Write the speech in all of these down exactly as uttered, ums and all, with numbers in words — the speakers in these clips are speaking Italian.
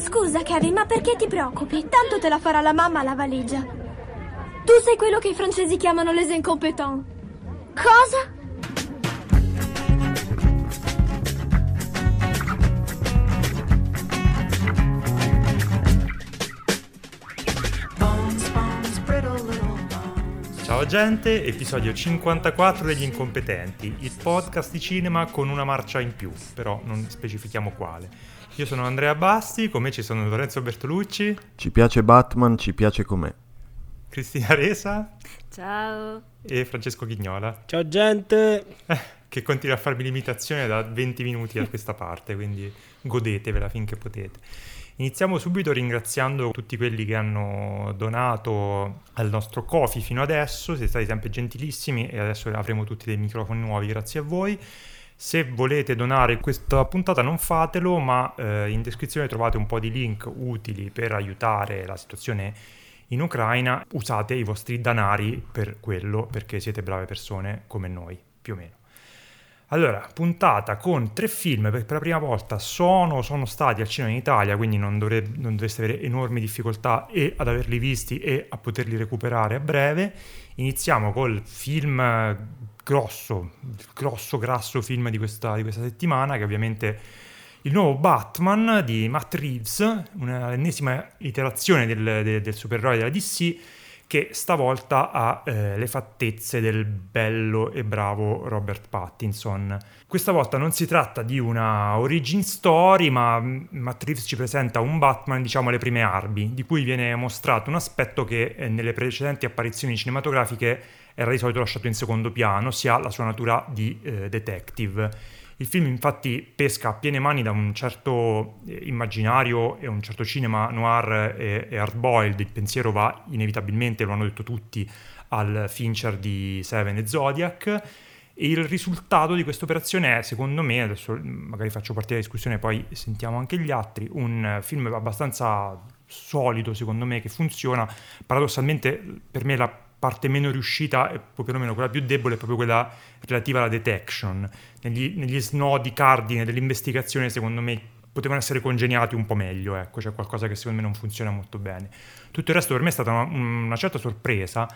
Scusa, Kevin, ma perché ti preoccupi? Tanto te la farà la mamma la valigia. Tu sei quello che i francesi chiamano les incompetents. Cosa? Ciao gente, episodio cinquantaquattro degli Incompetenti, il podcast di cinema con una marcia in più, però non specifichiamo quale. Io sono Andrea Basti, con me ci sono Lorenzo Bertolucci. Ci piace Batman, ci piace com'è. Cristina Resa. Ciao. E Francesco Chignola. Ciao gente. Eh, che continua a farmi l'imitazione da venti minuti a questa parte, quindi godetevela finché potete. Iniziamo subito ringraziando tutti quelli che hanno donato al nostro Kofi fino adesso, siete stati sempre gentilissimi e adesso avremo tutti dei microfoni nuovi grazie a voi. Se volete donare questa puntata non fatelo, ma eh, in descrizione trovate un po' di link utili per aiutare la situazione in Ucraina. Usate i vostri danari per quello, perché siete brave persone come noi, più o meno. Allora, puntata con tre film per la prima volta sono, sono stati al cinema in Italia, quindi non, dovrebbe, non dovreste avere enormi difficoltà e ad averli visti e a poterli recuperare a breve. Iniziamo col film grosso, grosso, grasso film di questa, di questa settimana, che è ovviamente il nuovo Batman di Matt Reeves, un'ennesima iterazione del, del, del supereroe della D C, che stavolta ha eh, le fattezze del bello e bravo Robert Pattinson. Questa volta non si tratta di una origin story, ma Matt Reeves ci presenta un Batman, diciamo, alle prime armi, di cui viene mostrato un aspetto che eh, nelle precedenti apparizioni cinematografiche era di solito lasciato in secondo piano, sia la sua natura di eh, detective. Il film infatti pesca a piene mani da un certo immaginario e un certo cinema noir e, e hardboiled. Il pensiero va inevitabilmente, lo hanno detto tutti, al Fincher di Seven e Zodiac, e il risultato di questa operazione è, secondo me, adesso magari faccio partire la discussione e poi sentiamo anche gli altri, un film abbastanza solido, secondo me, che funziona. Paradossalmente per me la parte meno riuscita, e perlomeno quella più debole, è proprio quella relativa alla detection. Negli, negli snodi cardine dell'investigazione, secondo me, potevano essere congeniati un po' meglio, ecco, c'è cioè qualcosa che secondo me non funziona molto bene. Tutto il resto per me è stata una, una certa sorpresa,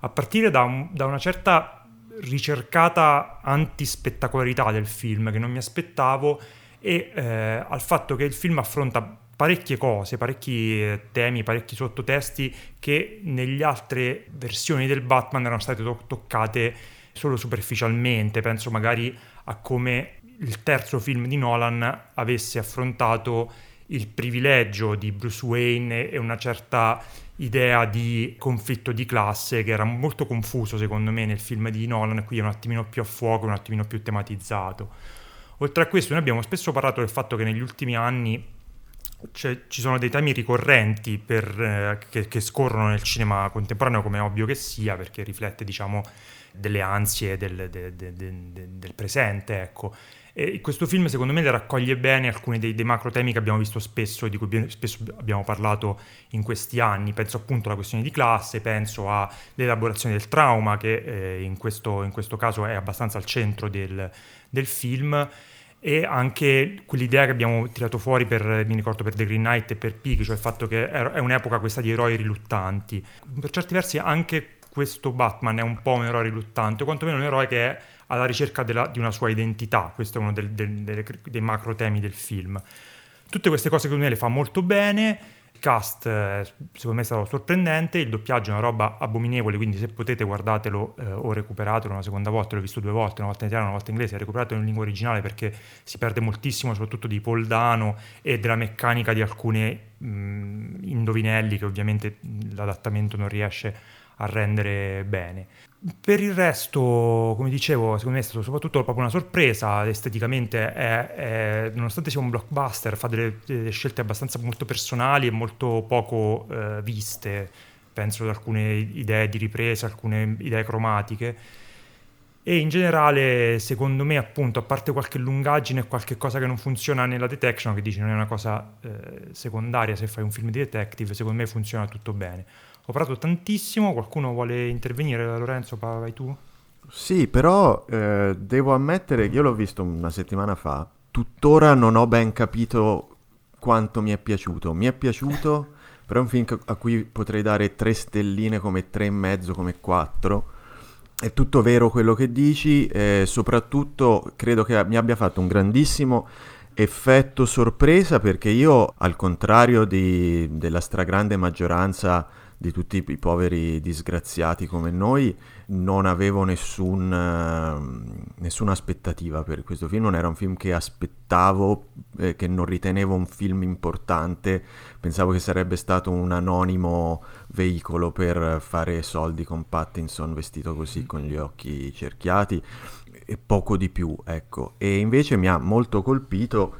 a partire da, un, da una certa ricercata antispettacolarità del film, che non mi aspettavo, e eh, al fatto che il film affronta parecchie cose, parecchi temi, parecchi sottotesti che negli altre versioni del Batman erano state to- toccate solo superficialmente. Penso magari a come il terzo film di Nolan avesse affrontato il privilegio di Bruce Wayne e una certa idea di conflitto di classe che era molto confuso, secondo me, nel film di Nolan. Qui è un attimino più a fuoco, un attimino più tematizzato. Oltre a questo, noi abbiamo spesso parlato del fatto che negli ultimi anni Cioè, ci sono dei temi ricorrenti per, eh, che, che scorrono nel cinema contemporaneo, come è ovvio che sia, perché riflette, diciamo, delle ansie del, de, de, de, de, del presente, ecco. E questo film, secondo me, le raccoglie bene alcuni dei, dei macro temi che abbiamo visto spesso, di cui abbiamo, spesso abbiamo parlato in questi anni. Penso appunto alla questione di classe, penso all'elaborazione del trauma, che eh, in, questo, in questo caso è abbastanza al centro del, del film, e anche quell'idea che abbiamo tirato fuori per, mi ricordo, per The Green Knight e per Pig, cioè il fatto che è un'epoca questa di eroi riluttanti. Per certi versi anche questo Batman è un po' un eroe riluttante, o quantomeno un eroe che è alla ricerca della, di una sua identità. Questo è uno del, del, delle, dei macro temi del film. Tutte queste cose secondo me le fa molto bene. Il cast secondo me è stato sorprendente, il doppiaggio è una roba abominevole, quindi se potete guardatelo eh, o recuperatelo una seconda volta. L'ho visto due volte, una volta in italiano, una volta in inglese, recuperatelo in lingua originale perché si perde moltissimo, soprattutto di Poldano e della meccanica di alcuni mh, indovinelli che ovviamente l'adattamento non riesce a rendere bene. Per il resto, come dicevo, secondo me è stato soprattutto proprio una sorpresa. Esteticamente è, è, nonostante sia un blockbuster, fa delle, delle scelte abbastanza molto personali e molto poco eh, viste. Penso ad alcune idee di ripresa, alcune idee cromatiche, e in generale secondo me, appunto, a parte qualche lungaggine e qualche cosa che non funziona nella detection, che dici non è una cosa eh, secondaria se fai un film di detective, secondo me funziona tutto bene. Ho parlato tantissimo, qualcuno vuole intervenire? Lorenzo, vai tu? Sì, però eh, devo ammettere che io l'ho visto una settimana fa, tuttora non ho ben capito quanto mi è piaciuto. Mi è piaciuto, però è un film a cui potrei dare tre stelline, come tre e mezzo, come quattro. È tutto vero quello che dici, e soprattutto credo che mi abbia fatto un grandissimo effetto sorpresa, perché io, al contrario di, della stragrande maggioranza di tutti i poveri disgraziati come noi, non avevo nessun, eh, nessuna aspettativa per questo film. Non era un film che aspettavo, eh, che non ritenevo un film importante. Pensavo che sarebbe stato un anonimo veicolo per fare soldi con Pattinson vestito così, con gli occhi cerchiati, e poco di più, ecco. E invece mi ha molto colpito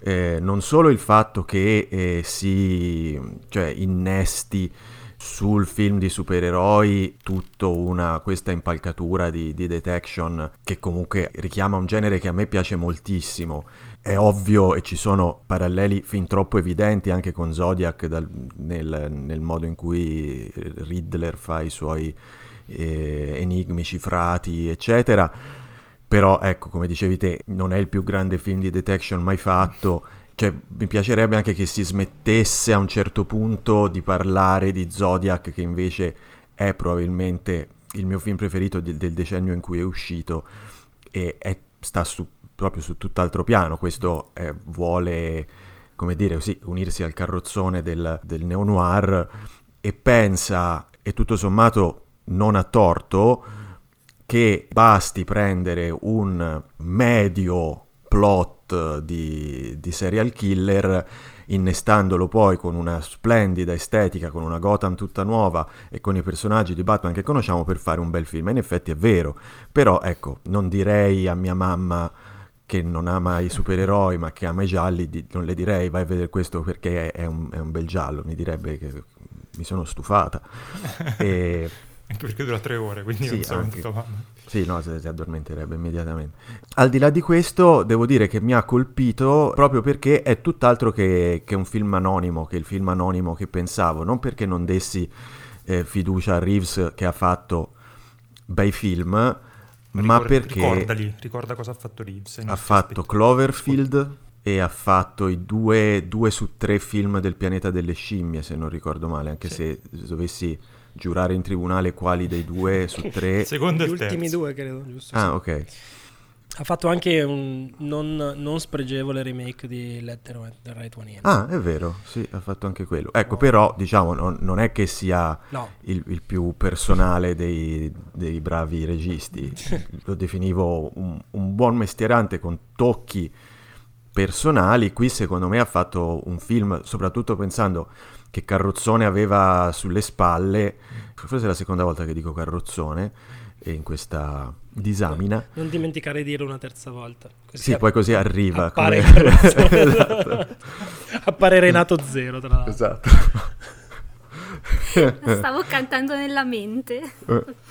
eh, non solo il fatto che eh, si cioè innesti sul film di supereroi tutto una questa impalcatura di, di detection, che comunque richiama un genere che a me piace moltissimo. È ovvio, e ci sono paralleli fin troppo evidenti anche con Zodiac, dal, nel, nel modo in cui Riddler fa i suoi eh, enigmi cifrati, eccetera. Però ecco, come dicevi te, non è il più grande film di detection mai fatto. Cioè, mi piacerebbe anche che si smettesse a un certo punto di parlare di Zodiac, che invece è probabilmente il mio film preferito del, del decennio in cui è uscito, e è, sta su, proprio su tutt'altro piano. Questo eh, vuole, come dire, sì, unirsi al carrozzone del, del neo-noir, e pensa, e tutto sommato non a torto, che basti prendere un medio plot di, di serial killer, innestandolo poi con una splendida estetica, con una Gotham tutta nuova e con i personaggi di Batman che conosciamo, per fare un bel film. E in effetti è vero, però ecco, non direi a mia mamma, che non ama i supereroi ma che ama i gialli, di, non le direi vai a vedere questo perché è, è, un, è un bel giallo. Mi direbbe che mi sono stufata. E... anche perché dura tre ore, quindi sì, non so anche... tutto... sì, no, si addormenterebbe immediatamente. Al di là di questo, devo dire che mi ha colpito proprio perché è tutt'altro che, che un film anonimo, che il film anonimo che pensavo. Non perché non dessi eh, fiducia a Reeves, che ha fatto bei film, Ricor- ma perché... Ricordali, ricorda cosa ha fatto Reeves. Ha fatto Cloverfield e ha fatto i due, due su tre film del Pianeta delle Scimmie, se non ricordo male, anche sì. se dovessi... giurare in tribunale quali dei due su tre, secondo gli ultimi due, credo, giusto? Ah, sì. Ok. Ha fatto anche un non, non spregevole remake di Letterboxd. Ah, è vero, sì, ha fatto anche quello. Ecco, no. Però diciamo non, non è che sia no. il, il più personale dei, dei bravi registi. Lo definivo un, un buon mestierante con tocchi personali. Qui secondo me ha fatto un film, soprattutto pensando che carrozzone aveva sulle spalle. Forse è la seconda volta che dico carrozzone in questa disamina. Non dimenticare di dirlo una terza volta. Così sì, a... poi così arriva. Appare come... carrozzone. Esatto. Appare Renato Zero, tra l'altro. Esatto. La stavo cantando nella mente.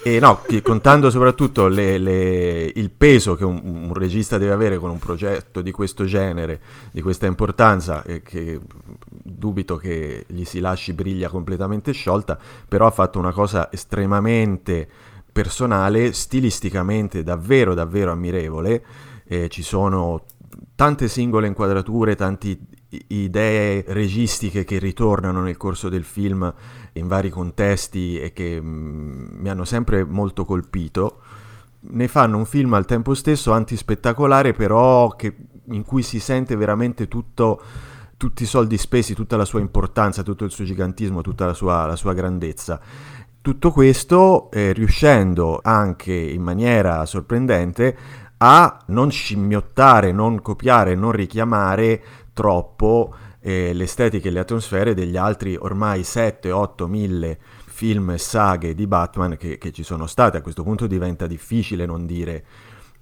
E no, contando soprattutto le, le, il peso che un, un regista deve avere con un progetto di questo genere, di questa importanza, eh, che dubito che gli si lasci briglia completamente sciolta. Però ha fatto una cosa estremamente personale, stilisticamente davvero davvero ammirevole. Eh, ci sono tante singole inquadrature, tanti idee registiche che ritornano nel corso del film in vari contesti e che mh, mi hanno sempre molto colpito. Ne fanno un film al tempo stesso antispettacolare, però che, in cui si sente veramente tutto, tutti i soldi spesi, tutta la sua importanza, tutto il suo gigantismo, tutta la sua, la sua grandezza. Tutto questo eh, riuscendo anche in maniera sorprendente a non scimmiottare, non copiare, non richiamare troppo eh, l'estetica e le atmosfere degli altri ormai sette, otto, mille film e saghe di Batman che, che ci sono state. A questo punto diventa difficile non dire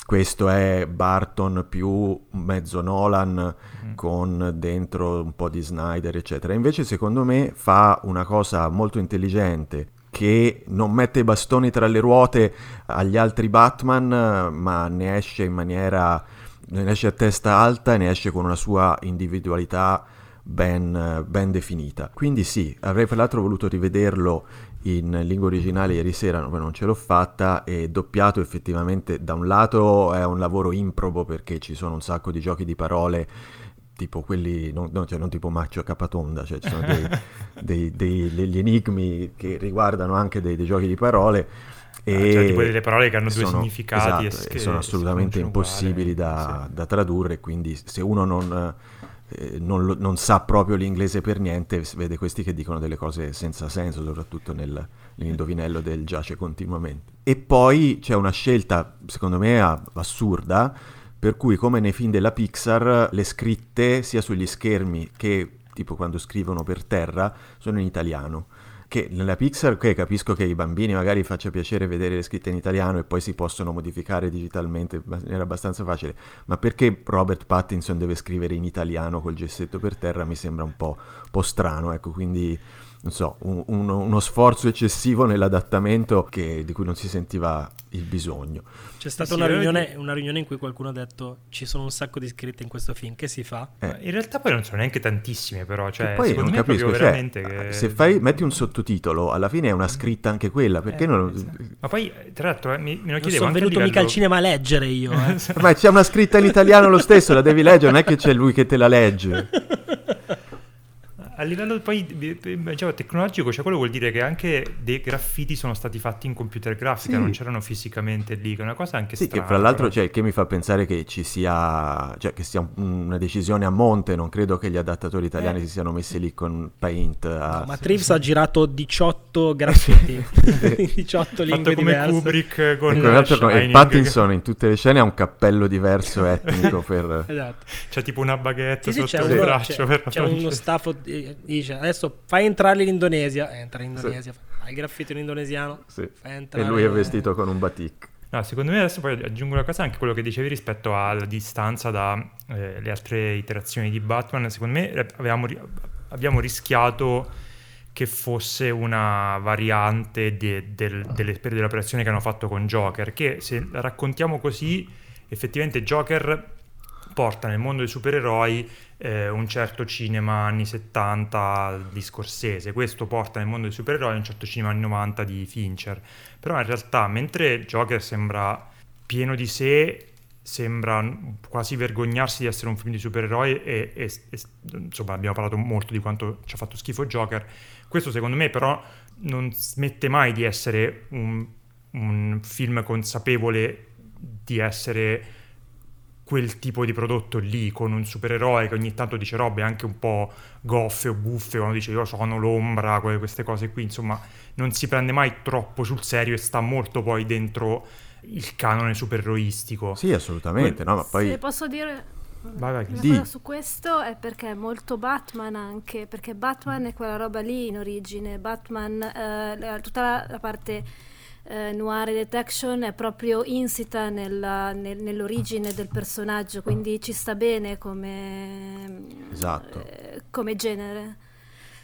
questo è Burton più mezzo Nolan mm. con dentro un po' di Snyder, eccetera. Invece secondo me fa una cosa molto intelligente, che non mette i bastoni tra le ruote agli altri Batman, ma ne esce in maniera... ne esce a testa alta e ne esce con una sua individualità ben, ben definita. Quindi sì, avrei peraltro voluto rivederlo in lingua originale ieri sera, ma non ce l'ho fatta, e doppiato effettivamente da un lato è un lavoro improbo perché ci sono un sacco di giochi di parole tipo quelli, non, no, cioè non tipo Macchio Capatonda, cioè ci sono dei, dei, dei, degli enigmi che riguardano anche dei, dei giochi di parole. E ah, cioè, tipo delle parole che hanno due sono, significati, esatto, e che sono assolutamente impossibili da, sì. da tradurre, quindi se uno non, eh, non, non sa proprio l'inglese per niente, vede questi che dicono delle cose senza senso, soprattutto nel, nell'indovinello del giace continuamente. E poi c'è una scelta secondo me assurda, per cui come nei film della Pixar le scritte sia sugli schermi che tipo quando scrivono per terra sono in italiano, che nella Pixar, che capisco che i bambini magari faccia piacere vedere le scritte in italiano e poi si possono modificare digitalmente in maniera abbastanza facile, ma perché Robert Pattinson deve scrivere in italiano col gessetto per terra mi sembra un po', un po' strano, ecco, quindi non so, un, uno, uno sforzo eccessivo nell'adattamento che, di cui non si sentiva il bisogno. C'è stata sì, una, riunione, una riunione in cui qualcuno ha detto ci sono un sacco di scritte in questo film, che si fa? Eh. In realtà poi non sono neanche tantissime, però cioè, poi secondo non me capisco, proprio cioè, veramente che... se fai, metti un sottotitolo alla fine è una scritta anche quella, perché eh, non... Esatto. Ma poi tra l'altro eh, mi, me lo chiedevo, non sono anche venuto livello... mica al cinema a leggere io eh. Ma c'è una scritta in italiano lo stesso, la devi leggere, non è che c'è lui che te la legge. A livello poi diciamo, tecnologico, cioè quello vuol dire che anche dei graffiti sono stati fatti in computer grafica, sì. non c'erano fisicamente lì, che è una cosa anche sì, strana. Sì, che fra l'altro però... cioè, che mi fa pensare che ci sia, cioè che sia una decisione a monte, non credo che gli adattatori italiani eh. si siano messi lì con Paint. A... No, ma Reeves ha girato diciotto graffiti, diciotto lingue diverse. Fatto come diverse. Kubrick con e, e Pattinson in tutte le scene ha un cappello diverso etnico per... Esatto. C'è tipo una baguette sì, sotto sì, c'è il uno, braccio. C'è, per c'è uno staffo... Dice adesso fai entrare l'Indonesia, entra l'Indonesia, sì. fai il graffito in indonesiano, sì. fai entrare... e lui è vestito con un batik. No, secondo me adesso poi aggiungo una cosa, anche quello che dicevi rispetto alla distanza da eh, le altre iterazioni di Batman, secondo me avevamo, abbiamo rischiato che fosse una variante de, del, delle, dell'operazione che hanno fatto con Joker, che se la raccontiamo così effettivamente Joker porta nel mondo dei supereroi eh, un certo cinema anni settanta di Scorsese, questo porta nel mondo dei supereroi un certo cinema anni novanta di Fincher, però in realtà mentre Joker sembra pieno di sé, sembra quasi vergognarsi di essere un film di supereroi e, e, e insomma abbiamo parlato molto di quanto ci ha fatto schifo Joker, questo secondo me però non smette mai di essere un, un film consapevole di essere quel tipo di prodotto lì, con un supereroe che ogni tanto dice robe anche un po' goffe o buffe, quando dice io sono l'ombra, queste cose qui, insomma non si prende mai troppo sul serio e sta molto poi dentro il canone supereroistico. Sì, assolutamente. No, ma poi... Se posso dire... Vai, vai, una cosa su questo è perché è molto Batman anche, perché Batman è quella roba lì in origine, Batman, eh, tutta la, la parte... Eh, noir detection è proprio insita nella, nel, nell'origine del personaggio, quindi ci sta bene come, esatto. eh, come genere.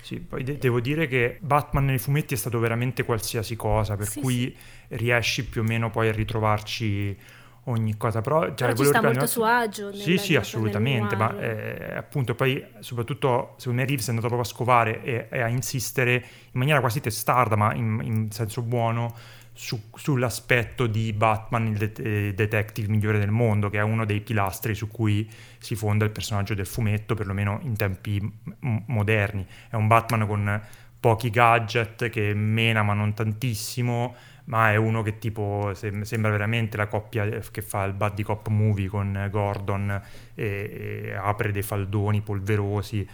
Sì, poi de- devo dire che Batman nei fumetti è stato veramente qualsiasi cosa, per sì, cui sì. riesci più o meno poi a ritrovarci ogni cosa, però, cioè, però ci sta molto a suo agio. Sì, sì, assolutamente, ma eh, appunto poi soprattutto secondo me Reeves è andato proprio a scovare e, e a insistere in maniera quasi testarda, ma in, in senso buono, Su, sull'aspetto di Batman, il det- detective migliore del mondo, che è uno dei pilastri su cui si fonda il personaggio del fumetto, perlomeno in tempi m- moderni. È un Batman con pochi gadget, che mena ma non tantissimo, ma è uno che tipo sem- sembra veramente la coppia che fa il buddy cop movie con Gordon e, e apre dei faldoni polverosi,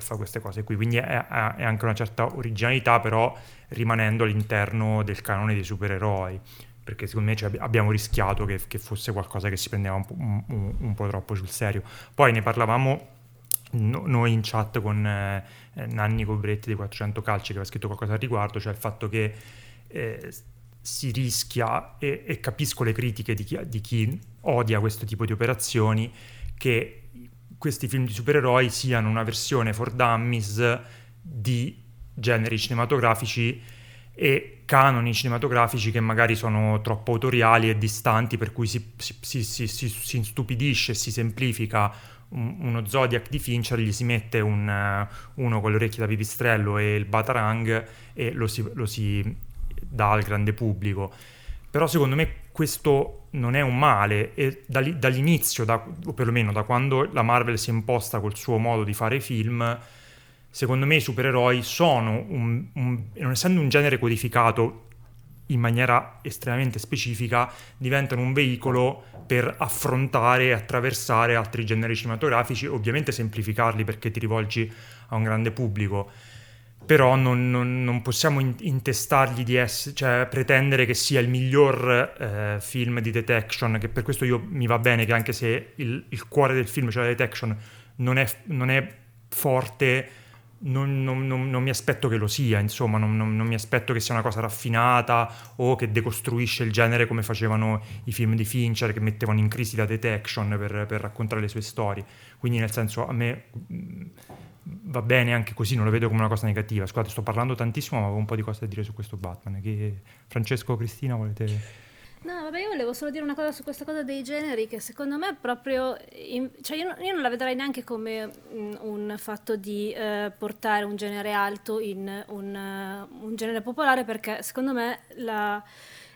fa queste cose qui, quindi è, è anche una certa originalità, però rimanendo all'interno del canone dei supereroi, perché secondo me cioè, abbiamo rischiato che, che fosse qualcosa che si prendeva un po', un, un po' troppo sul serio. Poi ne parlavamo no, noi in chat con eh, Nanni Cobretti di quattrocento Calci, che aveva scritto qualcosa al riguardo, cioè il fatto che eh, si rischia, e, e capisco le critiche di chi, di chi odia questo tipo di operazioni, che questi film di supereroi siano una versione for dummies di generi cinematografici e canoni cinematografici che magari sono troppo autoriali e distanti, per cui si, si, si, si, si instupidisce, si semplifica uno Zodiac di Fincher, gli si mette un, uno con le orecchie da pipistrello e il batarang e lo si, lo si dà al grande pubblico. Però secondo me questo non è un male, e dall'inizio, da, o perlomeno da quando la Marvel si è imposta col suo modo di fare film, secondo me i supereroi sono, un, un, non essendo un genere codificato in maniera estremamente specifica, diventano un veicolo per affrontare e attraversare altri generi cinematografici, ovviamente semplificarli perché ti rivolgi a un grande pubblico, però non, non, non possiamo intestargli di essere, cioè pretendere che sia il miglior eh, film di detection, che per questo io mi va bene che anche se il, il cuore del film, cioè la detection, non è, non è forte, non, non, non, non mi aspetto che lo sia, insomma, non, non, non mi aspetto che sia una cosa raffinata o che decostruisce il genere come facevano i film di Fincher, che mettevano in crisi la detection per, per raccontare le sue storie, quindi nel senso a me... va bene anche così, non lo vedo come una cosa negativa. Scusate, sto parlando tantissimo, ma avevo un po' di cose da dire su questo Batman. Che... Francesco, Cristina, volete... No, vabbè, io volevo solo dire una cosa su questa cosa dei generi, che secondo me proprio... In... Cioè io, io non la vedrei neanche come un fatto di eh, portare un genere alto in un, un genere popolare, perché secondo me la...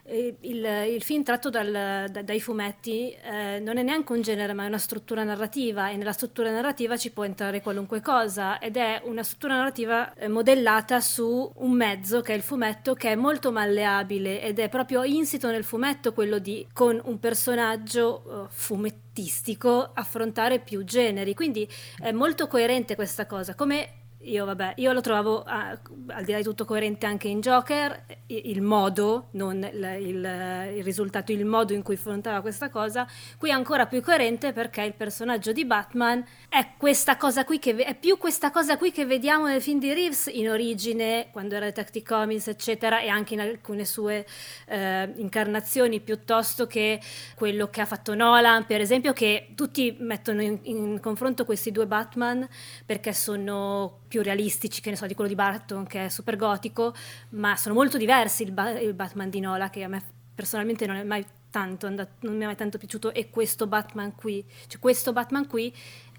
Il, il film tratto dal, da, dai fumetti eh, non è neanche un genere, ma è una struttura narrativa, e nella struttura narrativa ci può entrare qualunque cosa, ed è una struttura narrativa modellata su un mezzo che è il fumetto, che è molto malleabile, ed è proprio insito nel fumetto quello di, con un personaggio fumettistico, affrontare più generi, quindi è molto coerente questa cosa. Come Io vabbè, io lo trovavo ah, al di là di tutto coerente anche in Joker, il modo, non il, il, il risultato, il modo in cui affrontava questa cosa. Qui è ancora più coerente, perché il personaggio di Batman è questa cosa qui che è più questa cosa qui che vediamo nel film di Reeves in origine, quando era Detective Comics eccetera, e anche in alcune sue eh, incarnazioni, piuttosto che quello che ha fatto Nolan per esempio, che tutti mettono in, in confronto questi due Batman perché sono più realistici, che ne so, di quello di Burton che è super gotico, ma sono molto diversi il, ba- il Batman di Nolan, che a me personalmente non è mai tanto andato, non mi è mai tanto piaciuto, e questo Batman qui, cioè questo Batman qui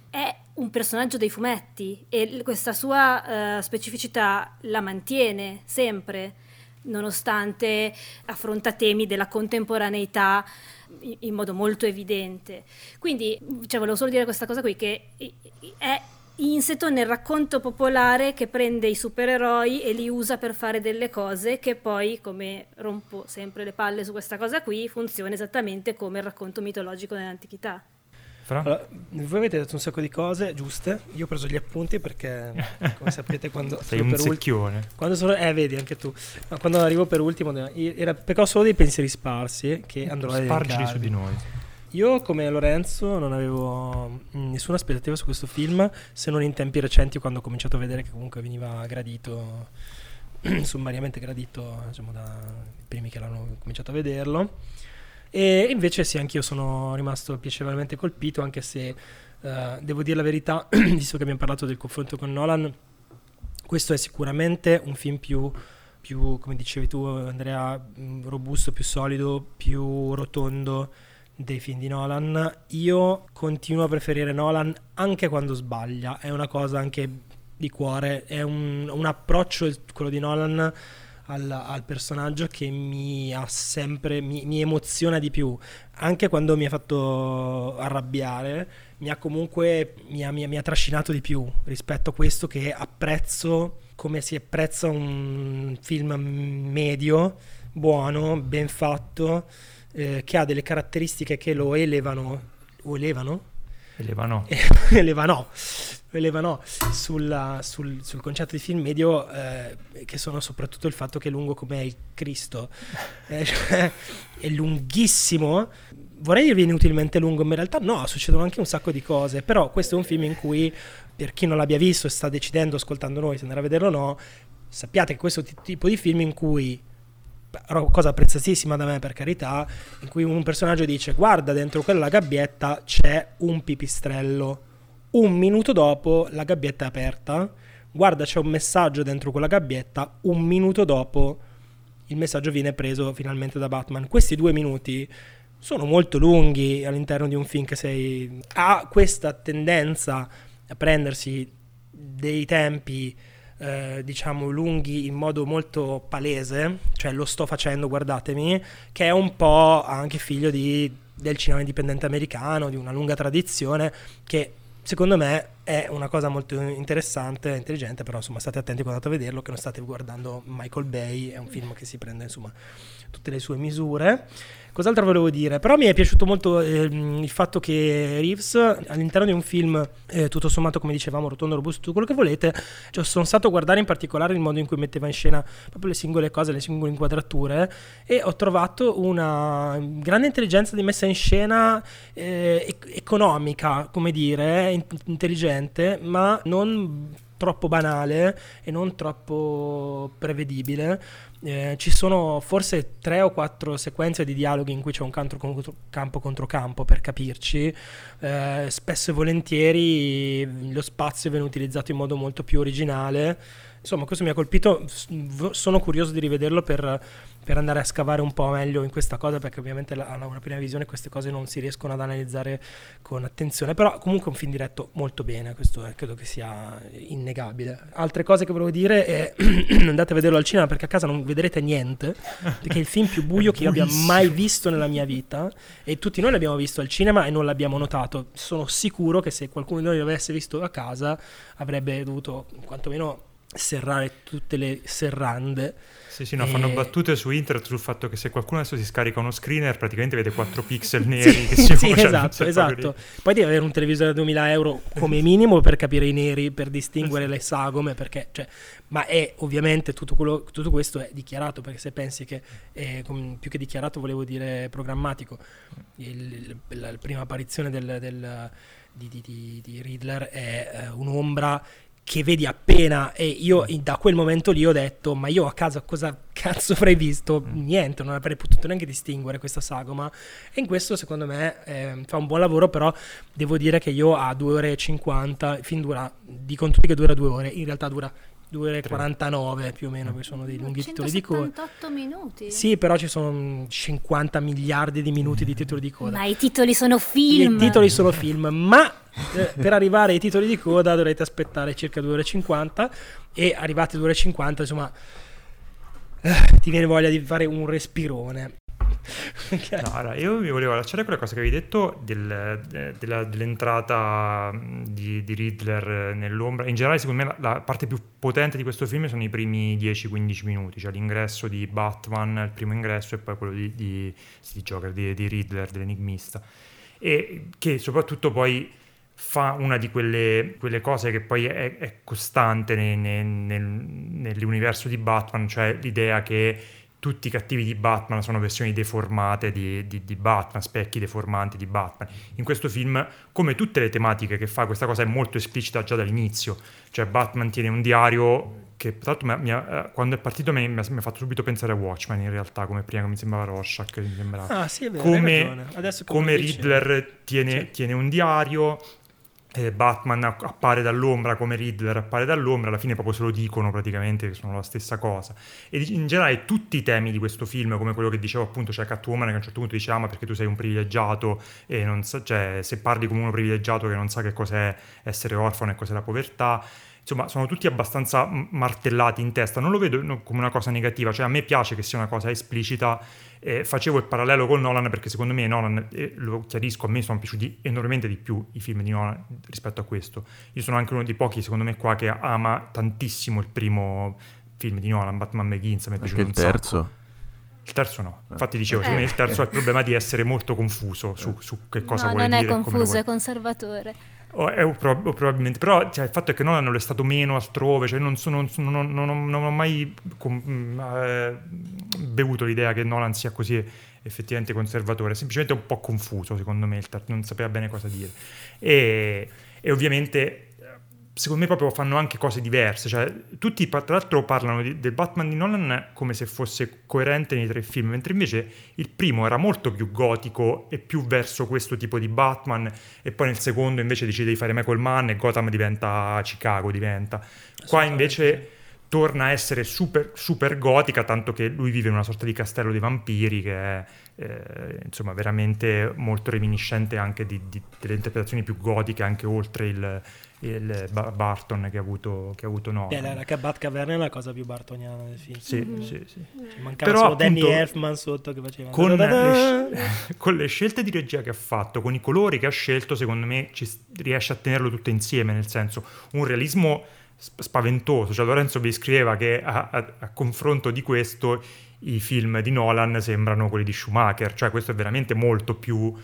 è un personaggio dei fumetti, e questa sua uh, specificità la mantiene sempre, nonostante affronta temi della contemporaneità in, in modo molto evidente. Quindi, cioè, volevo solo dire questa cosa qui, che è inseto nel racconto popolare, che prende i supereroi e li usa per fare delle cose che poi, come rompo sempre le palle su questa cosa qui, funziona esattamente come il racconto mitologico nell'antichità. Allora, voi avete detto un sacco di cose giuste, io ho preso gli appunti perché, come sapete, quando sei un per secchione ulti- quando sono, eh vedi anche tu, ma quando arrivo per ultimo era perché ho solo dei pensieri sparsi che andrò a spargere su di noi. Io, come Lorenzo, non avevo nessuna aspettativa su questo film, se non in tempi recenti, quando ho cominciato a vedere che comunque veniva gradito, sommariamente gradito, diciamo, dai primi che l'hanno cominciato a vederlo. E invece sì, anch'io sono rimasto piacevolmente colpito, anche se eh, devo dire la verità, visto che abbiamo parlato del confronto con Nolan, questo è sicuramente un film più... più, come dicevi tu, Andrea, robusto, più solido, più rotondo dei film di Nolan. Io continuo a preferire Nolan anche quando sbaglia, è una cosa anche di cuore, è un, un approccio, quello di Nolan al, al personaggio, che mi ha sempre, mi, mi emoziona di più, anche quando mi ha fatto arrabbiare, mi ha comunque mi ha, mi ha, mi ha trascinato di più rispetto a questo, che apprezzo come si apprezza un film medio, buono, ben fatto, che ha delle caratteristiche che lo elevano o elevano? elevano elevano elevano sulla, sul, sul concetto di film medio, eh, che sono soprattutto il fatto che è lungo come il Cristo, eh, cioè, è lunghissimo, vorrei dirvi inutilmente lungo, ma in realtà no, succedono anche un sacco di cose, però questo è un film in cui, per chi non l'abbia visto e sta decidendo ascoltando noi se andrà a vederlo o no, sappiate che questo è t- tipo di film in cui, cosa apprezzatissima da me per carità, in cui un personaggio dice guarda dentro quella gabbietta c'è un pipistrello, un minuto dopo la gabbietta è aperta, guarda c'è un messaggio dentro quella gabbietta, un minuto dopo il messaggio viene preso finalmente da Batman. Questi due minuti sono molto lunghi all'interno di un film che sei... ha questa tendenza a prendersi dei tempi eh, diciamo lunghi in modo molto palese, cioè lo sto facendo, guardatemi, che è un po' anche figlio di, del cinema indipendente americano, di una lunga tradizione, che secondo me è una cosa molto interessante, intelligente, però insomma state attenti quando andate a vederlo, che non state guardando Michael Bay, è un film che si prende insomma tutte le sue misure. Cos'altro volevo dire? Però mi è piaciuto molto eh, il fatto che Reeves, all'interno di un film eh, tutto sommato, come dicevamo, rotondo, robusto, tutto quello che volete, cioè, sono stato a guardare in particolare il modo in cui metteva in scena proprio le singole cose, le singole inquadrature, e ho trovato una grande intelligenza di messa in scena eh, economica, come dire, in- intelligente, ma non troppo banale e non troppo prevedibile. Eh, ci sono forse tre o quattro sequenze di dialoghi in cui c'è un contro, contro, campo contro campo, per capirci. Eh, spesso e volentieri lo spazio viene utilizzato in modo molto più originale. Insomma, questo mi ha colpito, sono curioso di rivederlo per, per andare a scavare un po' meglio in questa cosa, perché ovviamente alla una prima visione queste cose non si riescono ad analizzare con attenzione, però comunque è un film diretto molto bene, questo è, credo che sia innegabile. Altre cose che volevo dire è andate a vederlo al cinema, perché a casa non vedrete niente, perché è il film più buio che io abbia mai visto nella mia vita, e tutti noi l'abbiamo visto al cinema e non l'abbiamo notato. Sono sicuro che se qualcuno di noi l'avesse visto a casa avrebbe dovuto quantomeno serrare tutte le serrande. Sì, sì, no, e... fanno battute su internet sul fatto che se qualcuno adesso si scarica uno screener praticamente vede quattro pixel neri. Sì, che si sì, esatto, esatto. Poi devi avere un televisore da duemila euro come minimo per capire i neri, per distinguere le sagome, perché cioè, ma è ovviamente tutto, quello, tutto questo è dichiarato, perché se pensi che è, più che dichiarato volevo dire programmatico, il, la, la prima apparizione del, del, di, di, di, di Riddler è uh, un'ombra che vedi appena, e io da quel momento lì ho detto, ma io a casa cosa cazzo avrei visto? Niente, non avrei potuto neanche distinguere questa sagoma, e in questo secondo me eh, fa un buon lavoro. Però devo dire che io a due ore e cinquanta, il film dura, dicono tutti che dura due ore, in realtà dura due ore e quarantanove più o meno, perché sono dei lunghi titoli di coda. centosettantotto minuti? Sì, però ci sono cinquanta miliardi di minuti di titoli di coda. Ma i titoli sono film! I titoli sono film, ma eh, per arrivare ai titoli di coda dovrete aspettare circa due ore e cinquanta, e arrivati a due ore e cinquanta, insomma, eh, ti viene voglia di fare un respirone. Okay. No, allora, io mi volevo lasciare quella cosa che avevi detto del, de, della, dell'entrata di, di Riddler nell'ombra. In generale, secondo me la, la parte più potente di questo film sono i primi dieci quindici minuti, cioè l'ingresso di Batman, il primo ingresso, e poi quello di, di, di Joker, di, di Riddler, dell'enigmista, e che soprattutto poi fa una di quelle, quelle cose che poi è, è costante ne, ne, nel, nell'universo di Batman, cioè l'idea che tutti i cattivi di Batman sono versioni deformate di, di, di Batman, specchi deformanti di Batman. In questo film, come tutte le tematiche che fa, questa cosa è molto esplicita già dall'inizio. Cioè Batman tiene un diario che, tra l'altro, mi ha, quando è partito mi ha, mi ha fatto subito pensare a Watchmen, in realtà, come prima, che mi sembrava Rorschach, che mi sembrava. Ah, sì, è vero, come, hai ragione. Adesso come, come Riddler tiene, cioè, tiene un diario, eh, Batman appare dall'ombra come Riddler appare dall'ombra, alla fine proprio se lo dicono praticamente che sono la stessa cosa. E in generale tutti i temi di questo film, come quello che dicevo appunto, c'è cioè Catwoman che a un certo punto dice ah ma perché tu sei un privilegiato e non sa, cioè se parli come uno privilegiato che non sa che cos'è essere orfano e cos'è la povertà, insomma sono tutti abbastanza martellati in testa. Non lo vedo come una cosa negativa, cioè a me piace che sia una cosa esplicita. Eh, facevo il parallelo con Nolan perché secondo me Nolan, eh, lo chiarisco, a me sono piaciuti enormemente di più i film di Nolan rispetto a questo. Io sono anche uno dei pochi secondo me qua che ama tantissimo il primo film di Nolan, Batman Begins, mi è piaciuto un sacco. Anche il terzo? Il terzo no, infatti dicevo, secondo me il terzo ha il problema di essere molto confuso su, su che cosa no, vuole dire. No, non è confuso, è conservatore. O è, o prob- o probabilmente, però cioè, il fatto è che Nolan non è stato meno altrove, cioè non, so, non, so, non, non, non, non ho mai com- eh, bevuto l'idea che Nolan sia così effettivamente conservatore, è semplicemente un po' confuso secondo me, il tar- non sapeva bene cosa dire, e, e ovviamente secondo me proprio fanno anche cose diverse, cioè tutti tra l'altro parlano di, del Batman di Nolan come se fosse coerente nei tre film, mentre invece il primo era molto più gotico e più verso questo tipo di Batman, e poi nel secondo invece decide di fare Michael Mann e Gotham diventa Chicago, diventa qua invece torna a essere super, super gotica, tanto che lui vive in una sorta di castello dei vampiri che è eh, insomma veramente molto reminiscente anche di, di, delle interpretazioni più gotiche, anche oltre il, il Barton che ha avuto, che ha avuto Nolan. Beh, la, la Batcaverna è la cosa più bartoniana del film. Sì, mm-hmm. sì, sì. Cioè, mancava però, solo Danny Elfman sotto che faceva con le, con le scelte di regia che ha fatto, con i colori che ha scelto, secondo me ci riesce a tenerlo tutto insieme, nel senso un realismo spaventoso, cioè Lorenzo mi scriveva che a, a, a confronto di questo i film di Nolan sembrano quelli di Schumacher, cioè questo è veramente molto più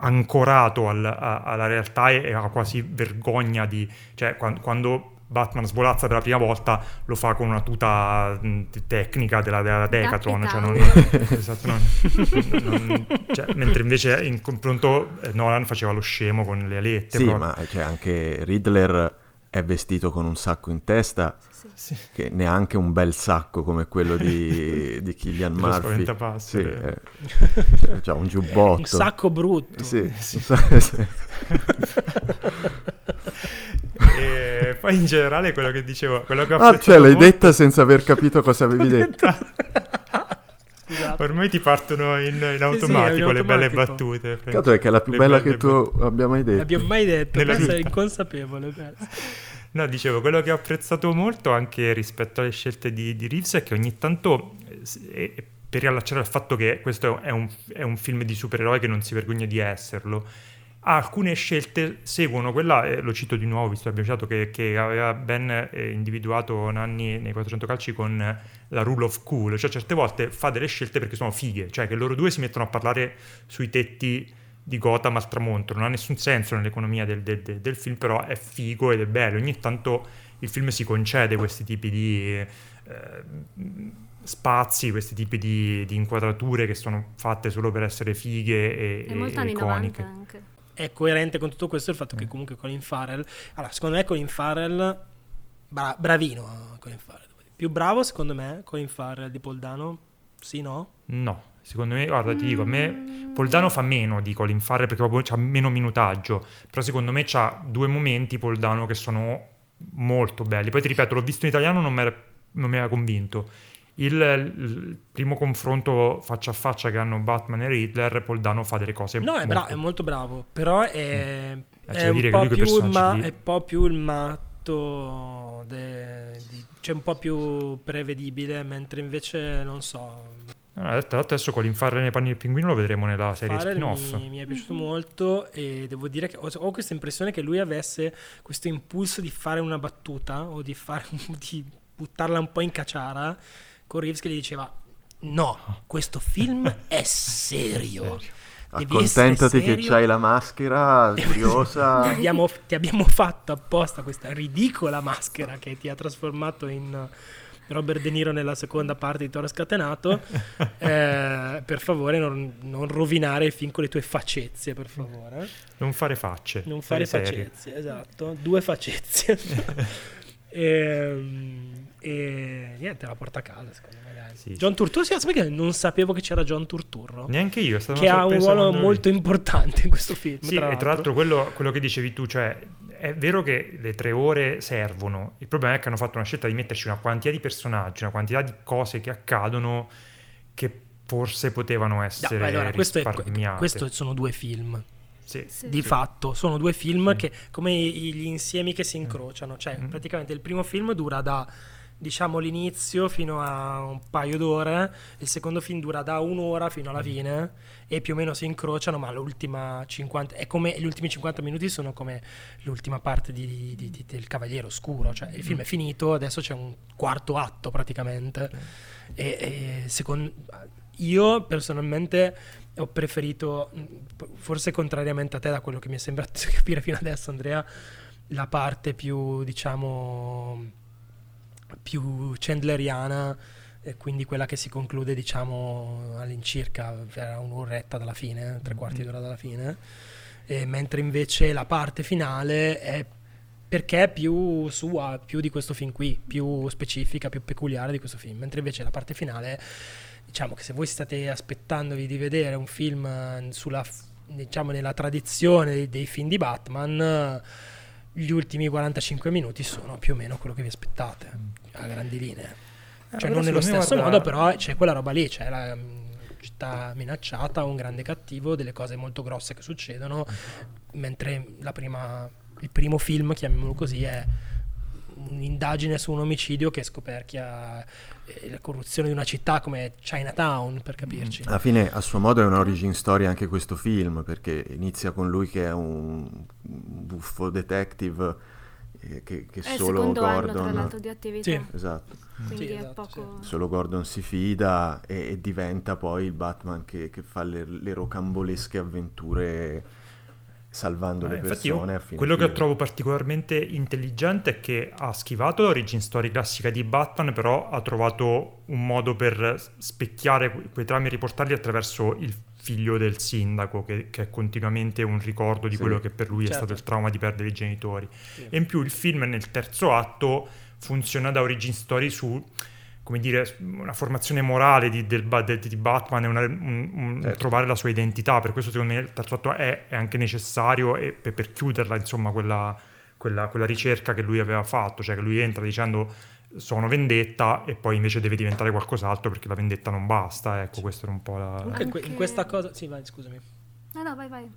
ancorato al, a, alla realtà e ha quasi vergogna di, cioè quando, quando Batman svolazza per la prima volta lo fa con una tuta tecnica della, della Decathlon, cioè non, esatto, non, non, cioè, mentre invece in confronto Nolan faceva lo scemo con le alette. Sì, però... ma c'è cioè, anche Riddler è vestito con un sacco in testa, sì, sì. che neanche un bel sacco come quello di, di Cillian Murphy, sì, eh. cioè, cioè un giubbotto, un sacco brutto, sì, sì. Sì. E poi in generale quello che dicevo, quello che ho ah cioè l'hai molto... detta senza aver capito cosa avevi detto. Esatto. Ormai ti partono in, in automatico, sì, sì, le belle battute. Cato è che è la più le bella che tu battute. abbia mai detto. L'abbiamo mai detto, penso è inconsapevole. Penso. No, dicevo, quello che ho apprezzato molto anche rispetto alle scelte di, di Reeves è che ogni tanto, eh, per riallacciare al fatto che questo è un, è un film di supereroi che non si vergogna di esserlo, alcune scelte seguono quella, eh, lo cito di nuovo visto che abbiamo citato, che, che aveva ben eh, individuato Nanni nei quattrocento calci con la rule of cool, cioè certe volte fa delle scelte perché sono fighe, cioè che loro due si mettono a parlare sui tetti di Gotham al tramonto, non ha nessun senso nell'economia del, del, del film, però è figo ed è bello, ogni tanto il film si concede questi tipi di eh, spazi, questi tipi di, di inquadrature che sono fatte solo per essere fighe e, e, molto e iconiche anche. È coerente con tutto questo il fatto mm. che comunque Colin Farrell, allora secondo me Colin Farrell bra- bravino Colin Farrell, più bravo secondo me Colin Farrell di Poldano, sì, no? No, secondo me, guarda, ti dico, a me Poldano fa meno di Colin Farrell perché proprio c'ha meno minutaggio, però secondo me c'ha due momenti Poldano che sono molto belli, poi ti ripeto, l'ho visto in italiano, non mi aveva convinto. Il, il primo confronto faccia a faccia che hanno Batman e Riddler, Poldano fa delle cose, no, è, bra- molto... è molto bravo, però è, mm. è, è, un, po più ma- di... è un po' più il matto de- di- cioè un po' più prevedibile, mentre invece non so, allora, adesso Colin Farrell nei panni del pinguino lo vedremo nella serie spin-off. Mi, mi è piaciuto mm-hmm. molto e devo dire che ho, ho questa impressione che lui avesse questo impulso di fare una battuta o di, fare, di buttarla un po' in caciara con Reeves che gli diceva no, questo film è serio, accontentati serio. Che c'hai la maschera curiosa. ti, abbiamo, ti abbiamo fatto apposta questa ridicola maschera che ti ha trasformato in Robert De Niro nella seconda parte di Toro Scatenato, eh, per favore non, non rovinare il film con le tue facezie, per favore non fare facce, non fare facezie, esatto, due facezie. ehm E niente, la porta a casa, secondo me. Sì, John sì. Turturro, sì, aspetta, non sapevo che c'era John Turturro. Neanche io, è stato che ha un ruolo molto lui. importante in questo film. Sì, tra e tra l'altro quello, quello che dicevi tu, cioè è vero che le tre ore servono. Il problema è che hanno fatto una scelta di metterci una quantità di personaggi, una quantità di cose che accadono che forse potevano essere no, allora, risparmiate. Questo, è, questo sono due film. Sì, sì, di sì. fatto sono due film sì. che come gli insiemi che si incrociano, cioè mm. praticamente il primo film dura da, diciamo, l'inizio fino a un paio d'ore, il secondo film dura da un'ora fino alla fine e più o meno si incrociano, ma l'ultima cinquanta è come gli ultimi cinquanta minuti sono come l'ultima parte di, di, di, del Cavaliere Oscuro, cioè il film è finito, adesso c'è un quarto atto praticamente e, e secondo io personalmente ho preferito, forse contrariamente a te da quello che mi è sembrato capire fino adesso Andrea, la parte più, diciamo, più chandleriana, e quindi quella che si conclude, diciamo, all'incirca era un'oretta dalla fine, tre quarti mm-hmm. d'ora dalla fine, e mentre invece la parte finale è perché è più sua, più di questo film qui, più specifica, più peculiare di questo film, mentre invece la parte finale, diciamo che se voi state aspettandovi di vedere un film sulla, diciamo, nella tradizione dei, dei film di Batman, gli ultimi quarantacinque minuti sono più o meno quello che vi aspettate, a grandi linee. Eh, cioè non nello stesso guarda... modo, però c'è quella roba lì, c'è la città minacciata, un grande cattivo, delle cose molto grosse che succedono, mentre la prima, il primo film, chiamiamolo così, è un'indagine su un omicidio che scoperchia la corruzione di una città come Chinatown, per capirci. Alla fine, a suo modo, è un'origin story anche questo film, perché inizia con lui che è un buffo detective eh, che, che è solo il secondo Gordon anno, tra l'altro, di attività. Sì. Esatto. Quindi sì, è esatto, poco... sì. Solo Gordon si fida e, e diventa poi il Batman che, che fa le, le rocambolesche avventure salvando eh, le persone. Io, quello che trovo particolarmente intelligente è che ha schivato l'origin story classica di Batman, però ha trovato un modo per specchiare quei trami e riportarli attraverso il figlio del sindaco, che, che è continuamente un ricordo di sì, quello che per lui certo. è stato il trauma di perdere i genitori. Sì. E in più il film nel terzo atto funziona da origin story su, come dire, una formazione morale di, del, de, di Batman e una, un, un certo. trovare la sua identità. Per questo secondo me il terzo atto è, è anche necessario e, per, per chiuderla, insomma, quella, quella, quella ricerca che lui aveva fatto, cioè che lui entra dicendo sono vendetta e poi invece deve diventare qualcos'altro perché la vendetta non basta, ecco, questo era un po' la... Anche in questa cosa... Sì, vai, scusami. No, no, vai, vai.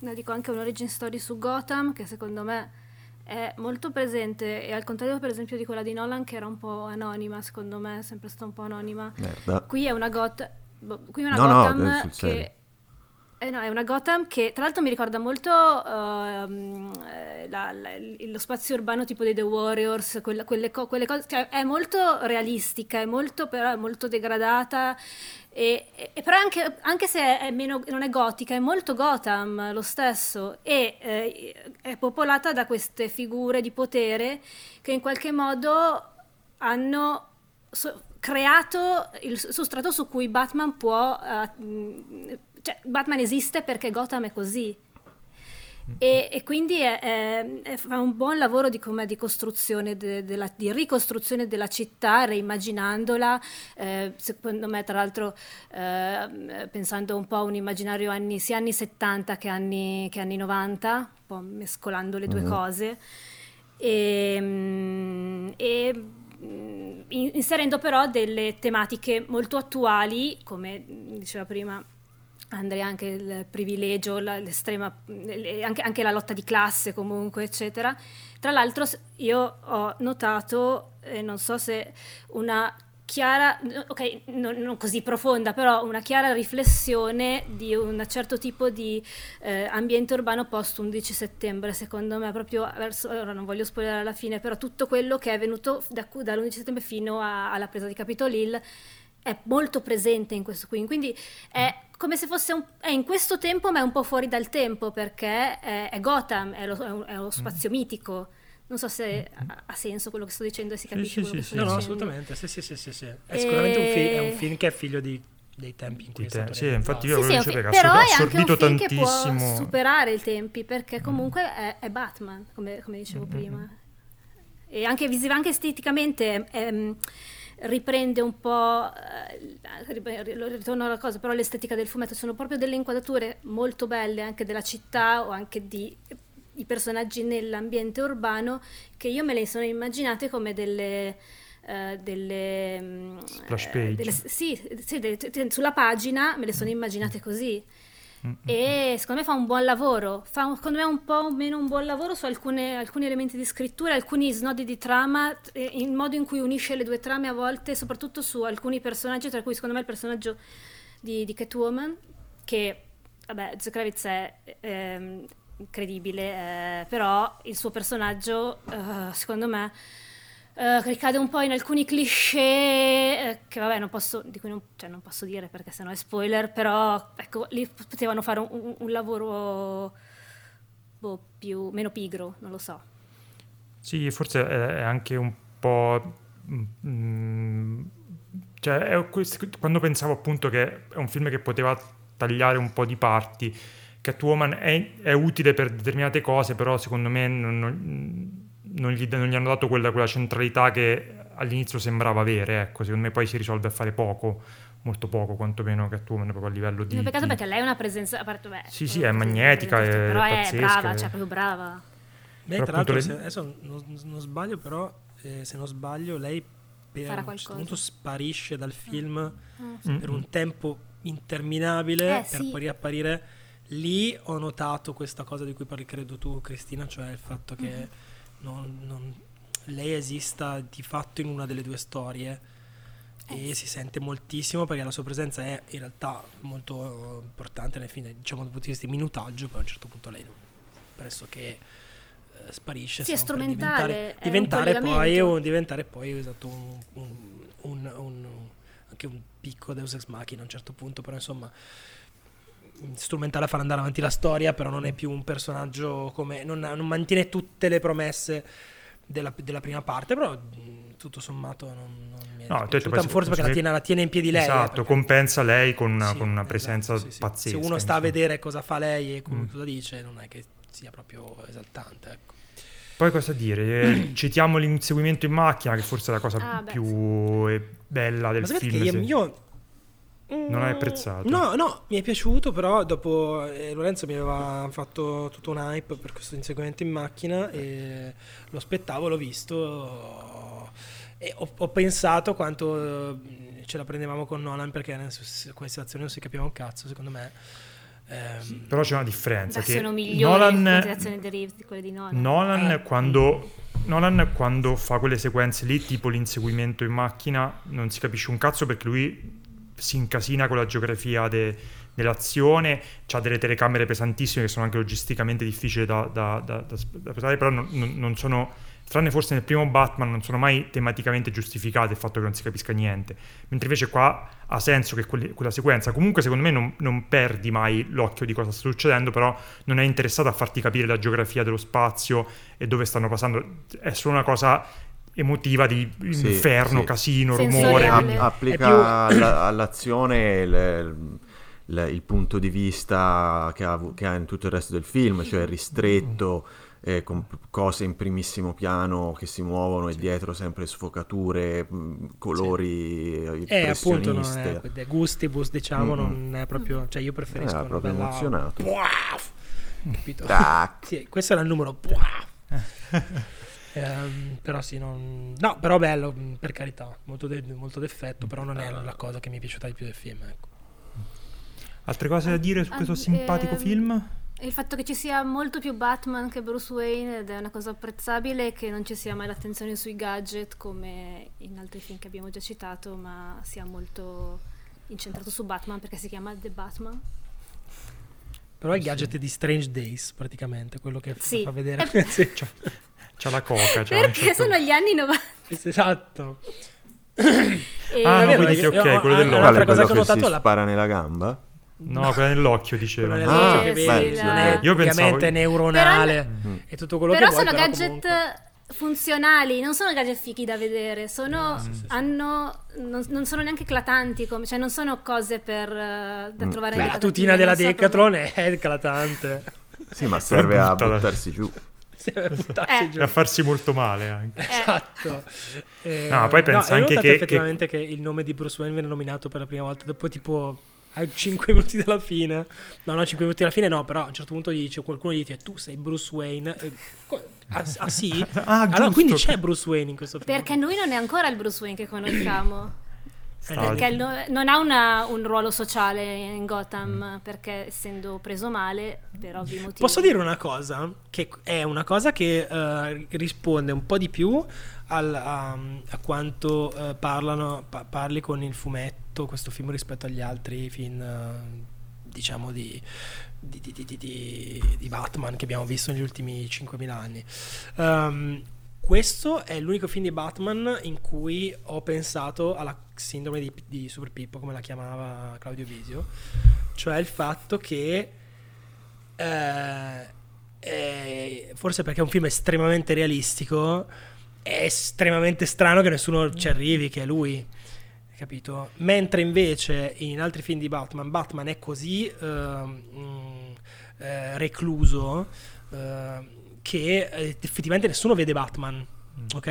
No, dico anche un'origin story su Gotham che secondo me... è molto presente, e al contrario per esempio di quella di Nolan che era un po' anonima, secondo me è sempre stata un po' anonima. Merda. Qui è una Gotham qui è una no, Gotham no, che eh, no, è una Gotham che tra l'altro mi ricorda molto uh, la, la, lo spazio urbano tipo dei The Warriors, quelle, quelle, co- quelle cose, cioè, è molto realistica, è molto, però è molto degradata. E, e però anche, anche se è meno, non è gotica, è molto Gotham lo stesso, e eh, è popolata da queste figure di potere che in qualche modo hanno so- creato il substrato su cui Batman può uh, cioè Batman esiste perché Gotham è così. E, e quindi è, è, è, fa un buon lavoro di, come, di costruzione de, de la, di ricostruzione della città, reimmaginandola, eh, secondo me tra l'altro eh, pensando un po' a un immaginario anni, sia anni settanta che anni, che anni novanta, un po' mescolando le due mm-hmm. cose e, e inserendo però delle tematiche molto attuali, come diceva prima Andrea, anche il privilegio, l'estrema, anche, anche la lotta di classe comunque, eccetera. Tra l'altro io ho notato, eh, non so se una chiara, ok, non, non così profonda, però una chiara riflessione di un certo tipo di eh, ambiente urbano post undici settembre, secondo me, proprio verso, allora non voglio spoilerare alla fine, però tutto quello che è venuto da, dall'undici settembre fino a, alla presa di Capitol Hill è molto presente in questo qui, quindi è come se fosse un, è in questo tempo ma è un po' fuori dal tempo perché è, è Gotham, è lo, è lo spazio mm. mitico. Non so se ha, ha senso quello che sto dicendo e si capisce sì, quello sì, che sì, sto no, dicendo. No, assolutamente, sì sì sì sì, sì. È e... sicuramente un, fi- è un film che è figlio di, dei tempi in cui te- è sì, infatti io sì, sì, dicevo, ragazzi, però è anche un film tantissimo. Che può superare i tempi perché comunque mm. è, è Batman, come, come dicevo mm. prima. E anche visiva, anche esteticamente è, è, riprende un po', ritorno alla cosa, però l'estetica del fumetto, sono proprio delle inquadrature molto belle anche della città o anche di, di personaggi nell'ambiente urbano che io me le sono immaginate come delle eh, delle splash page, eh, delle, sì, sì de, de, sulla pagina me le sono immaginate così. Mm-hmm. E secondo me fa un buon lavoro, fa un, secondo me un po' meno un buon lavoro su alcune, alcuni elementi di scrittura, alcuni snodi di trama, il modo in cui unisce le due trame a volte, soprattutto su alcuni personaggi, tra cui secondo me il personaggio di, di Catwoman, che vabbè, Zoe Kravitz è eh, incredibile, eh, però il suo personaggio eh, secondo me eh, ricade un po' in alcuni cliché eh, che vabbè non posso, di cui non, cioè, non posso dire perché sennò è spoiler, però ecco lì potevano fare un, un, un lavoro boh, più meno pigro, non lo so. Sì, forse è anche un po' mh, cioè è questo, quando pensavo appunto che è un film che poteva tagliare un po' di parti, Catwoman è, è utile per determinate cose, però secondo me non, non Non gli, non gli hanno dato quella, quella centralità che all'inizio sembrava avere, ecco. Secondo me poi si risolve a fare poco, molto poco, quantomeno Catwoman proprio a livello di... No, peccato di... perché lei è una presenza... A parte, beh, sì, sì, è magnetica, è, è pazzesca. Però è brava, è... cioè proprio brava. Beh, tra l'altro, le... se adesso non, non sbaglio, però eh, se non sbaglio, lei per un punto sparisce dal film mm. Mm. per un tempo interminabile eh, per sì. poi riapparire. Lì ho notato questa cosa di cui parli, credo tu, Cristina, cioè il fatto che mm. non, non, lei esista di fatto in una delle due storie eh. e si sente moltissimo, perché la sua presenza è in realtà molto importante nel film, diciamo dal punto di vista di minutaggio, poi a un certo punto lei pressoché eh, sparisce. Sì, è strumentale, diventare, è diventare, poi, o diventare poi esatto, un, un, un, un, anche un piccolo Deus Ex Machina a un certo punto, però insomma strumentale a far andare avanti la storia, però non è più un personaggio come non, non mantiene tutte le promesse della, della prima parte, però tutto sommato non, non mi è no, detto, forse perché, perché la, tiene, la tiene in piedi lei, esatto, perché... compensa lei con una, sì, con una presenza esatto, sì, sì. pazzesca. Se uno sta insomma. a vedere cosa fa lei e come mm. cosa dice, non è che sia proprio esaltante, ecco. Poi cosa dire? Citiamo l'inseguimento in macchina, che forse è la cosa ah, più beh, sì. bella del Ma film che se... io non hai apprezzato? No, no, mi è piaciuto, però dopo eh, Lorenzo mi aveva fatto tutto un hype per questo inseguimento in macchina e lo aspettavo, l'ho visto e ho, ho pensato quanto ce la prendevamo con Nolan, perché in queste situazioni non si capiva un cazzo, secondo me. Ehm, però c'è una differenza, che sono migliori Nolan, le creazioni di Reeves di quelle di Nolan. Nolan eh. quando Nolan quando fa quelle sequenze lì, tipo l'inseguimento in macchina, non si capisce un cazzo, perché lui si incasina con la geografia de, dell'azione, c'ha delle telecamere pesantissime che sono anche logisticamente difficili da, da, da, da, da pesare, però non, non sono, tranne forse nel primo Batman, non sono mai tematicamente giustificate il fatto che non si capisca niente, mentre invece qua ha senso che quelli, quella sequenza, comunque secondo me non, non perdi mai l'occhio di cosa sta succedendo, però non è interessato a farti capire la geografia dello spazio e dove stanno passando, è solo una cosa... emotiva di inferno, sì, sì. casino, rumore. A- applica più... la, all'azione il, il, il punto di vista che ha, che ha in tutto il resto del film, cioè ristretto, eh, con cose in primissimo piano che si muovono sì. e dietro sempre sfocature, colori sì. impressioniste. Eh, appunto, è, gustibus, diciamo, mm. non è proprio... Cioè io preferisco eh, una proprio bella... emozionato. Puaf! Capito? Sì, questo era il numero... Puaf! Eh, però sì, non... no, però bello, per carità, molto, de- molto d'effetto, però non è la cosa che mi è piaciuta di più del film, ecco. Altre cose da dire su questo ah, simpatico ehm, film? Il fatto che ci sia molto più Batman che Bruce Wayne, ed è una cosa apprezzabile, che non ci sia mai l'attenzione sui gadget come in altri film che abbiamo già citato, ma sia molto incentrato su Batman, perché si chiama The Batman. Però il gadget sì. di Strange Days, praticamente, quello che sì. fa vedere sì, cioè... C'ha la coca, c'ha perché certo... sono gli anni novanta. Esatto. E... Ah, no, quindi ok, no, quello dell'occhio. Un'altra cosa che ho notato, la spara nella gamba? No, no, quella nell'occhio, diceva. Ah, che vedi, sì, non è io pensavo neuronale però... e tutto quello però che vuoi. Però sono gadget comunque... funzionali, non sono gadget fichi da vedere, sono no, sì, sì, hanno non, non sono neanche eclatanti, come, cioè non sono cose per da mm. trovare. Beh, la tutina della Decathlon è eclatante. Sì, ma serve a buttarsi giù. Eh. E a farsi molto male anche. Esatto. Eh, no, poi penso no, anche che effettivamente che... che il nome di Bruce Wayne viene nominato per la prima volta dopo tipo a cinque minuti dalla fine. No, no, cinque minuti dalla fine no, però a un certo punto gli dice, qualcuno gli dice tu sei Bruce Wayne. E... Ah, ah sì? Ah, allora quindi c'è Bruce Wayne in questo film. Perché lui non è ancora il Bruce Wayne che conosciamo. Perché non ha una, un ruolo sociale in Gotham, mm. perché essendo preso male per ovvi motivi. Posso dire una cosa? Che è una cosa che uh, risponde un po' di più al, um, a quanto uh, parlano pa- parli con il fumetto questo film rispetto agli altri film uh, diciamo di di, di, di, di di Batman che abbiamo visto negli ultimi cinquemila anni. um, Questo è l'unico film di Batman in cui ho pensato alla sindrome di, di Super Pippo, come la chiamava Claudio Bisio, cioè il fatto che eh, eh, forse perché è un film estremamente realistico, è estremamente strano che nessuno ci arrivi, che è lui, capito? Mentre invece in altri film di Batman, Batman è così eh, mh, eh, recluso, eh, che effettivamente nessuno vede Batman, ok?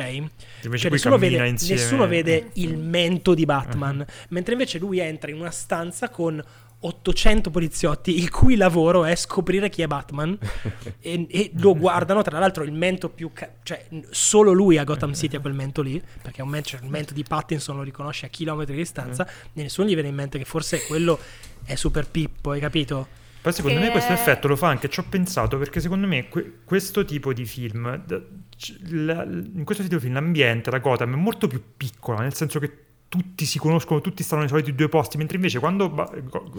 Invece cioè nessuno, vede, nessuno vede il mento di Batman, uh-huh. mentre invece lui entra in una stanza con ottocento poliziotti il cui lavoro è scoprire chi è Batman e, e lo guardano, tra l'altro il mento più ca- cioè solo lui a Gotham City ha quel mento lì, perché è un mento, cioè il mento di Pattinson lo riconosce a chilometri di distanza e nessuno gli viene in mente che forse quello è Super Pippo, hai capito? Poi secondo che... me questo effetto lo fa anche, ci ho pensato, perché secondo me que- questo tipo di film, la, in questo tipo di film l'ambiente, la Gotham è molto più piccola, nel senso che tutti si conoscono, tutti stanno nei soliti due posti, mentre invece quando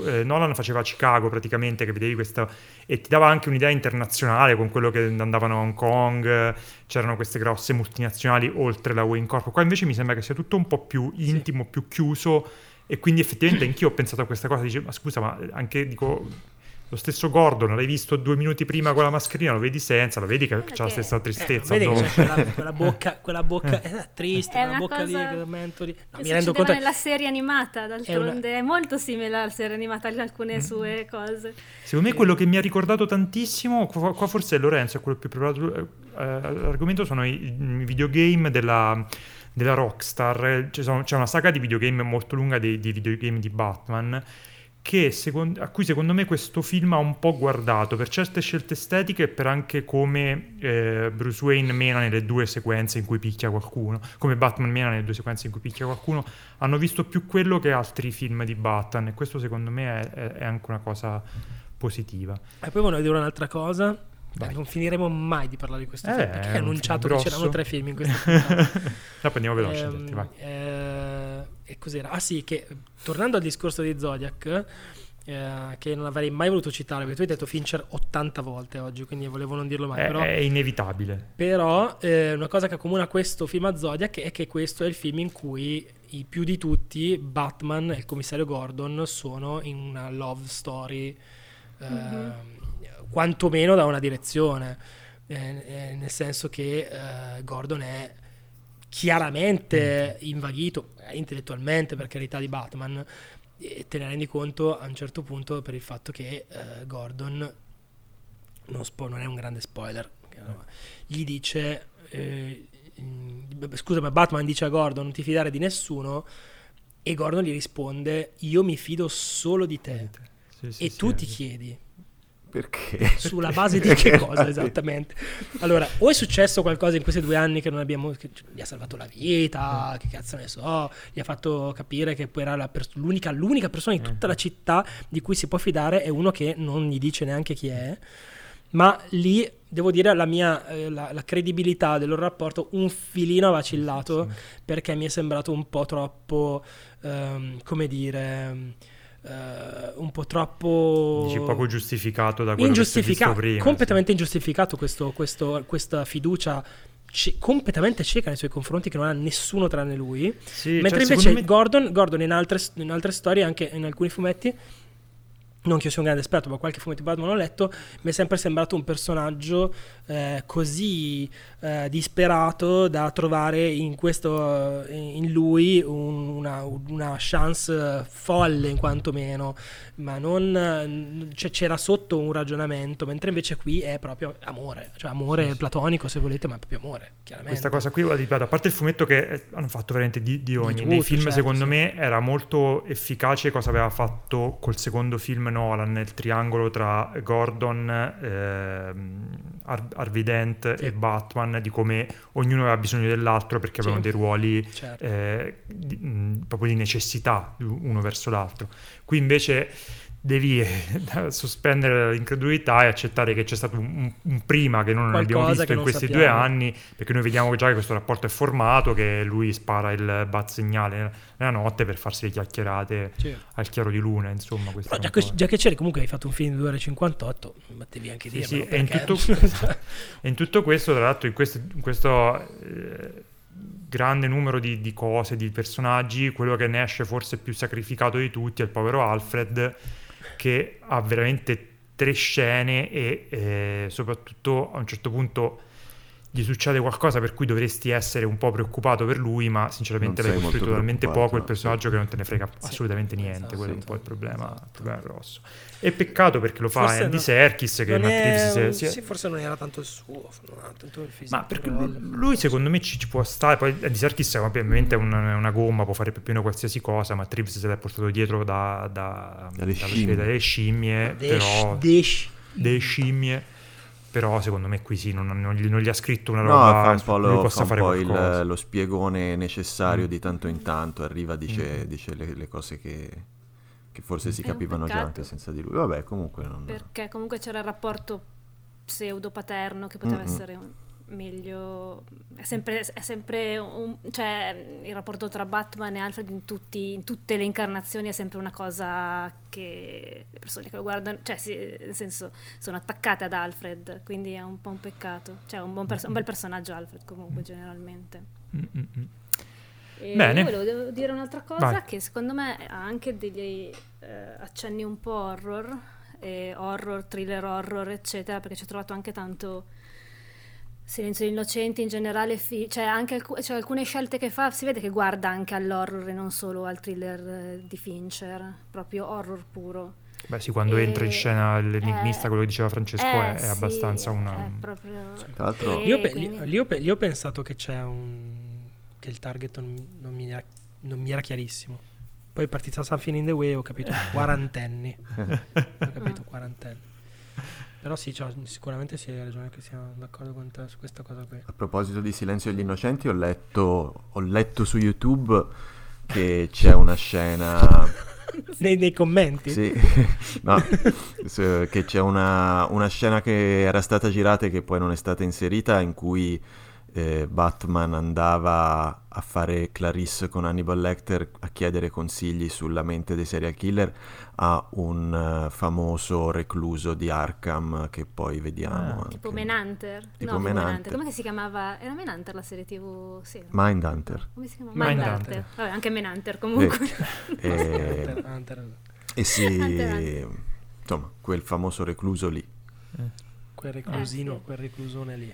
eh, Nolan faceva Chicago praticamente, che vedevi questa, e ti dava anche un'idea internazionale con quello che andavano a Hong Kong, c'erano queste grosse multinazionali oltre la Wayne Corp, qua invece mi sembra che sia tutto un po' più intimo, sì, più chiuso, e quindi effettivamente anch'io ho pensato a questa cosa, dice, ma scusa, ma anche dico... Lo stesso Gordon, l'hai visto due minuti prima con la mascherina, lo vedi senza, lo vedi che okay, c'ha la stessa tristezza. Eh, vedi che c'è quella, quella bocca, quella bocca eh. Eh, triste, è quella bocca cosa... lì, quel mento lì. No, mi rendo conto nella serie animata, d'altronde è, una... è molto simile alla serie animata in alcune mm. sue cose. Secondo me quello che mi ha ricordato tantissimo, qua, qua forse Lorenzo è quello più preparato eh, all'argomento, sono i, i videogame della... della Rockstar. C'è, sono, c'è una saga di videogame molto lunga dei, dei videogame di Batman, che secondo, a cui secondo me questo film ha un po' guardato per certe scelte estetiche e per anche come eh, Bruce Wayne mena nelle due sequenze in cui picchia qualcuno, come Batman mena nelle due sequenze in cui picchia qualcuno, hanno visto più quello che altri film di Batman, e questo secondo me è, è, è anche una cosa positiva. E poi volevo dire un'altra cosa. Dai, non finiremo mai di parlare di questo eh, film, perché hai annunciato che c'erano tre film in questa puntata. No, andiamo veloci. Ehm, vai. Eh, e cos'era? Ah sì, che tornando al discorso di Zodiac, eh, che non avrei mai voluto citare, perché tu hai detto Fincher ottanta volte oggi, quindi volevo non dirlo mai. È, però, è inevitabile. Però eh, una cosa che accomuna questo film a Zodiac è che questo è il film in cui i più di tutti Batman e il commissario Gordon sono in una love story. Mm-hmm. Eh, quantomeno da una direzione, eh, eh, nel senso che eh, Gordon è chiaramente invaghito eh, intellettualmente, per carità, di Batman, e te ne rendi conto a un certo punto per il fatto che eh, Gordon non, spo- non è un grande spoiler, gli dice eh, scusa, ma Batman dice a Gordon non ti fidare di nessuno, e Gordon gli risponde io mi fido solo di te, sì, sì, e sì, tu sì, ti sì. chiedi perché? Sulla base di che cosa esattamente? Allora, o è successo qualcosa in questi due anni che non abbiamo, che gli ha salvato la vita, che cazzo ne so, gli ha fatto capire che poi era la pers- l'unica, l'unica persona in tutta la città di cui si può fidare è uno che non gli dice neanche chi è, ma lì devo dire la mia eh, la, la credibilità del loro rapporto un filino ha vacillato, sì, sì, perché mi è sembrato un po' troppo um, come dire... Uh, un po' troppo, dici, poco giustificato da quello ingiustificato, che si prima, completamente sì. ingiustificato questo, questo, questa fiducia c- completamente cieca nei suoi confronti, che non ha nessuno tranne lui, sì, mentre cioè, invece me... Gordon, Gordon in, altre, in altre storie, anche in alcuni fumetti, non che io sia un grande esperto, ma qualche fumetto di Batman l'ho letto, mi è sempre sembrato un personaggio eh, così eh, disperato da trovare in questo in lui un, una, una chance folle in quanto meno, ma non cioè, c'era sotto un ragionamento, mentre invece qui è proprio amore, cioè amore sì, sì. platonico se volete, ma è proprio amore, chiaramente. Questa cosa qui, ripeto, a parte il fumetto che hanno fatto veramente di, di ogni, di tutti, dei film certo, secondo sì. me era molto efficace cosa aveva fatto col secondo film Nolan, nel triangolo tra Gordon, eh, Harvey Dent sì. e Batman, di come ognuno aveva bisogno dell'altro perché avevano sì. dei ruoli certo. eh, di, mh, proprio di necessità uno verso l'altro. Qui invece devi eh, sospendere l'incredulità e accettare che c'è stato un, un prima che non abbiamo visto in questi sappiamo. due anni, perché noi vediamo già che questo rapporto è formato, che lui spara il bat segnale nella notte per farsi le chiacchierate sì. al chiaro di luna, insomma. Però già, che, già che c'eri, comunque hai fatto un film di due ore e cinquantotto, ma devi anche dire sì, sì, e, in tutto, e in tutto questo, tra l'altro, in questo, in questo eh, grande numero di, di cose, di personaggi, quello che ne esce forse più sacrificato di tutti è il povero Alfred, che ha veramente tre scene e eh, soprattutto a un certo punto gli succede qualcosa per cui dovresti essere un po' preoccupato per lui, ma sinceramente l'hai costruito talmente poco il personaggio che non te ne frega sì, assolutamente niente, esatto, quello è un po' il problema, esatto. il problema grosso. E peccato perché lo fa forse Andy no. Serkis, che Matt Reeves è... si è... sì, forse non era tanto il suo, tanto il fisico, ma perché lui, lui secondo me ci, ci può stare. Poi Andy Serkis ovviamente è una, una gomma, può fare più o meno qualsiasi cosa. Matt Reeves se l'è portato dietro da, da, dalle, da, scimmie. dalle scimmie de- però de- de- scimmie però secondo me qui sì non, non, gli, non gli ha scritto una roba, no, un po' lo, possa fa un fare po il, lo spiegone necessario mm. di tanto in tanto arriva, dice, mm. dice le, le cose che, che forse mm. si è capivano già anche senza di lui, vabbè comunque non... perché comunque c'era il rapporto pseudo paterno che poteva mm-hmm. essere un meglio, è sempre, è sempre un, cioè il rapporto tra Batman e Alfred in, tutti, in tutte le incarnazioni è sempre una cosa che le persone che lo guardano, cioè sì, nel senso sono attaccate ad Alfred, quindi è un po' un peccato, cioè un, buon perso- un bel personaggio Alfred comunque generalmente. E bene, io volevo dire un'altra cosa. Vai. Che secondo me ha anche degli eh, accenni un po' horror, eh, horror, thriller horror eccetera, perché ci ho trovato anche tanto Silenzio degli innocenti in generale, fi- cioè anche alc- cioè alcune scelte che fa, si vede che guarda anche all'horror e non solo al thriller eh, di Fincher, proprio horror puro. Beh sì, quando e... entra in scena l'enigmista, eh, quello che diceva Francesco, eh, è, sì, è abbastanza una... È proprio... Tra l'altro... Io, pe- quindi... io, pe- io ho pensato che c'è un... che il target non, non, mi, era, non mi era chiarissimo. Poi partita Something in the Way, ho capito, quarantenni. ho capito, quarantenni. Però sì, cioè, sicuramente sì, hai ragione che siamo d'accordo con te su questa cosa qui. A proposito di Silenzio degli Innocenti, ho letto, ho letto su YouTube che c'è una scena... nei, nei commenti? Sì, no, che c'è una, una scena che era stata girata e che poi non è stata inserita, in cui eh, Batman andava a fare Clarisse con Hannibal Lecter a chiedere consigli sulla mente dei serial killer a un uh, famoso recluso di Arkham che poi vediamo ah, tipo Manhunter tipo no, Manhunter come si chiamava? Era Manhunter la serie tv? Sì. Mindhunter come si chiamava? Mindhunter vabbè anche Manhunter comunque e, e... e si sì, insomma quel famoso recluso lì eh. quel reclusino eh, sì. quel reclusone lì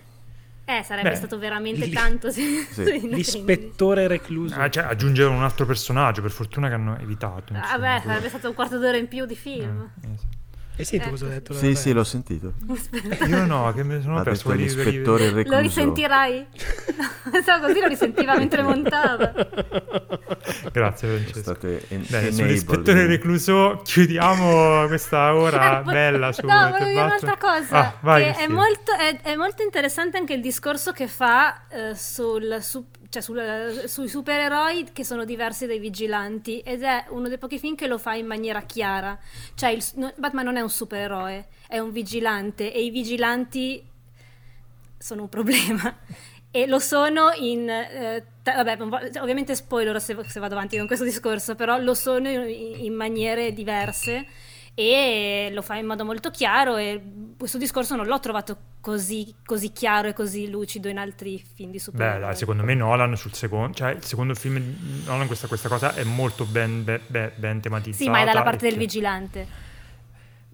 Eh, sarebbe Beh, stato veramente lì, tanto se, sì. se l'ispettore recluso. Ah, cioè, aggiungere un altro personaggio, per fortuna che hanno evitato. Ah, beh, sarebbe stato un quarto d'ora in più di film. Eh, esatto. E senti ecco. cosa ho detto? Sì, sì, l'ho sentito. Aspetta. Io no, che me sono ha perso l'ispettore recluso. Lo risentirai? No, così lo risentiva mentre montava. Grazie, Francesco. State en- Bene, sull'ispettore recluso chiudiamo questa ora bella su. No, volevo dire un'altra cosa. Ah, vai, che sì. è, molto, è, è molto interessante anche il discorso che fa eh, sul, su, cioè sul, sui supereroi che sono diversi dai vigilanti, ed è uno dei pochi film che lo fa in maniera chiara. Cioè il, no, Batman non è un supereroe, è un vigilante, e i vigilanti sono un problema e lo sono in eh, t- vabbè ovviamente spoiler se, se vado avanti con questo discorso, però lo sono in, in maniere diverse e lo fa in modo molto chiaro, e questo discorso non l'ho trovato così, così chiaro e così lucido in altri film di supereroi. Beh dai, secondo me Nolan sul secondo, cioè il secondo film Nolan questa, questa cosa è molto ben, ben, ben tematizzata. Sì, ma è dalla parte del che... vigilante.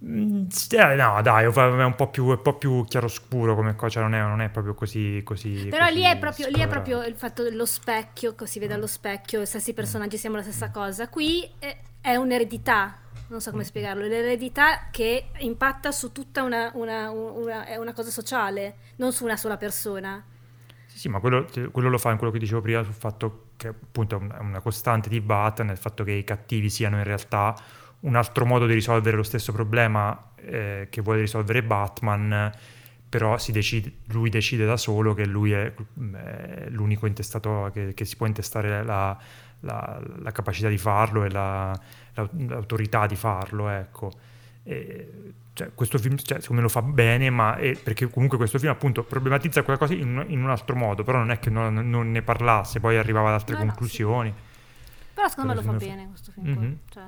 Eh, no dai, è un po' più, un po' più chiaroscuro come cosa, cioè non, non è proprio così, così però così lì, è proprio, lì è proprio il fatto dello specchio, che si vede allo specchio i stessi personaggi, siamo la stessa cosa. Qui è, è un'eredità, non so come spiegarlo, l'eredità che impatta su tutta una, una, una, è una cosa sociale, non su una sola persona. Sì, sì, ma quello, quello lo fa in quello che dicevo prima sul fatto che appunto è una costante di Batman, nel fatto che i cattivi siano in realtà un altro modo di risolvere lo stesso problema eh, che vuole risolvere Batman, però si decide, lui decide da solo che lui è eh, l'unico intestato che, che si può intestare la, la, la capacità di farlo e la, la, l'autorità di farlo, ecco. E, cioè, questo film cioè, secondo me lo fa bene, ma è, perché comunque questo film appunto problematizza quella cosa in, in un altro modo, però non è che non, non ne parlasse, poi arrivava ad altre no, conclusioni. No, sì. Però secondo me lo fa bene questo film mm-hmm. qua, cioè.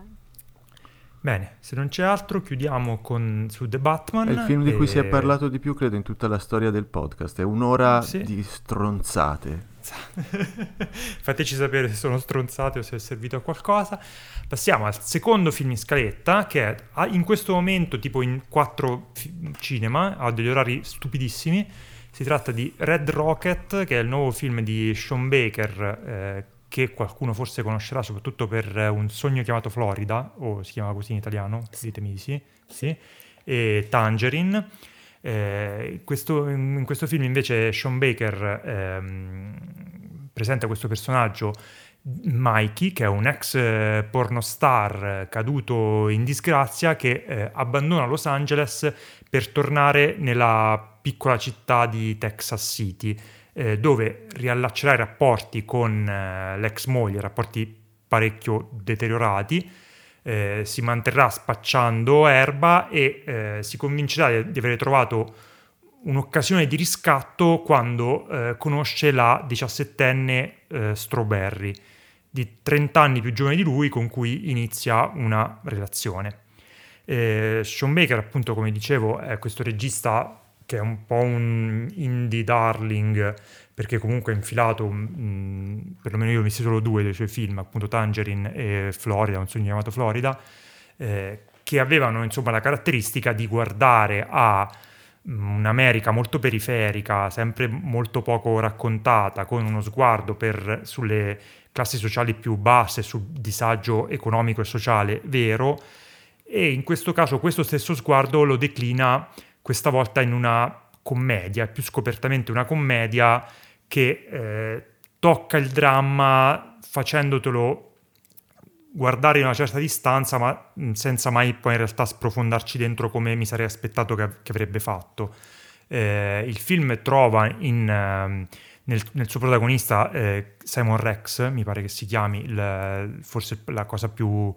Bene, se non c'è altro chiudiamo con su The Batman. È il film e... di cui si è parlato di più, credo, in tutta la storia del podcast. È un'ora sì. di stronzate. Fateci sapere se sono stronzate o se è servito a qualcosa. Passiamo al secondo film in scaletta, che è in questo momento tipo in quattro cinema, ha degli orari stupidissimi, Si tratta di Red Rocket, che è il nuovo film di Sean Baker, eh, che qualcuno forse conoscerà soprattutto per Un sogno chiamato Florida, o si chiama così in italiano, ditemi di sì, sì, e Tangerine. Eh, questo, in questo film invece Sean Baker ehm, presenta questo personaggio Mikey, che è un ex eh, pornostar caduto in disgrazia, che eh, abbandona Los Angeles per tornare nella piccola città di Texas City, eh, dove riallaccerà i rapporti con eh, l'ex moglie, rapporti parecchio deteriorati. Eh, si manterrà spacciando erba e eh, si convincerà di aver trovato un'occasione di riscatto quando eh, conosce la diciassettenne eh, Strawberry, di trenta anni più giovane di lui, con cui inizia una relazione. Eh, Sean Baker, appunto, come dicevo, è questo regista che è un po' un indie darling, perché comunque è infilato, mh, perlomeno io ho visto solo due dei suoi film, appunto Tangerine e Florida, Un sogno chiamato Florida, eh, che avevano insomma la caratteristica di guardare a un'America molto periferica, sempre molto poco raccontata, con uno sguardo per, sulle classi sociali più basse, sul disagio economico e sociale vero, e in questo caso questo stesso sguardo lo declina questa volta in una commedia, più scopertamente una commedia che eh, tocca il dramma facendotelo guardare in una certa distanza, ma senza mai poi in realtà sprofondarci dentro come mi sarei aspettato che, che avrebbe fatto. Eh, il film trova in, eh, nel, nel suo protagonista eh, Simon Rex, mi pare che si chiami, il, forse la cosa più...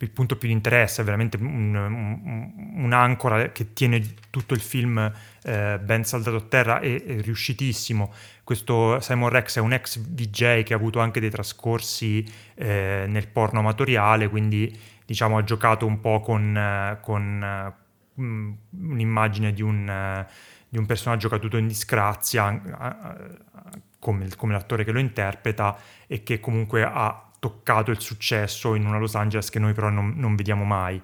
il punto più di interesse, è veramente un, un, un'ancora che tiene tutto il film eh, ben saldato a terra e, e riuscitissimo. Questo Simon Rex è un ex D J che ha avuto anche dei trascorsi eh, nel porno amatoriale, quindi diciamo ha giocato un po' con, con um, un'immagine di un, uh, di un personaggio caduto in disgrazia, uh, uh, come, come l'attore che lo interpreta, e che comunque ha toccato il successo in una Los Angeles che noi però non, non vediamo mai.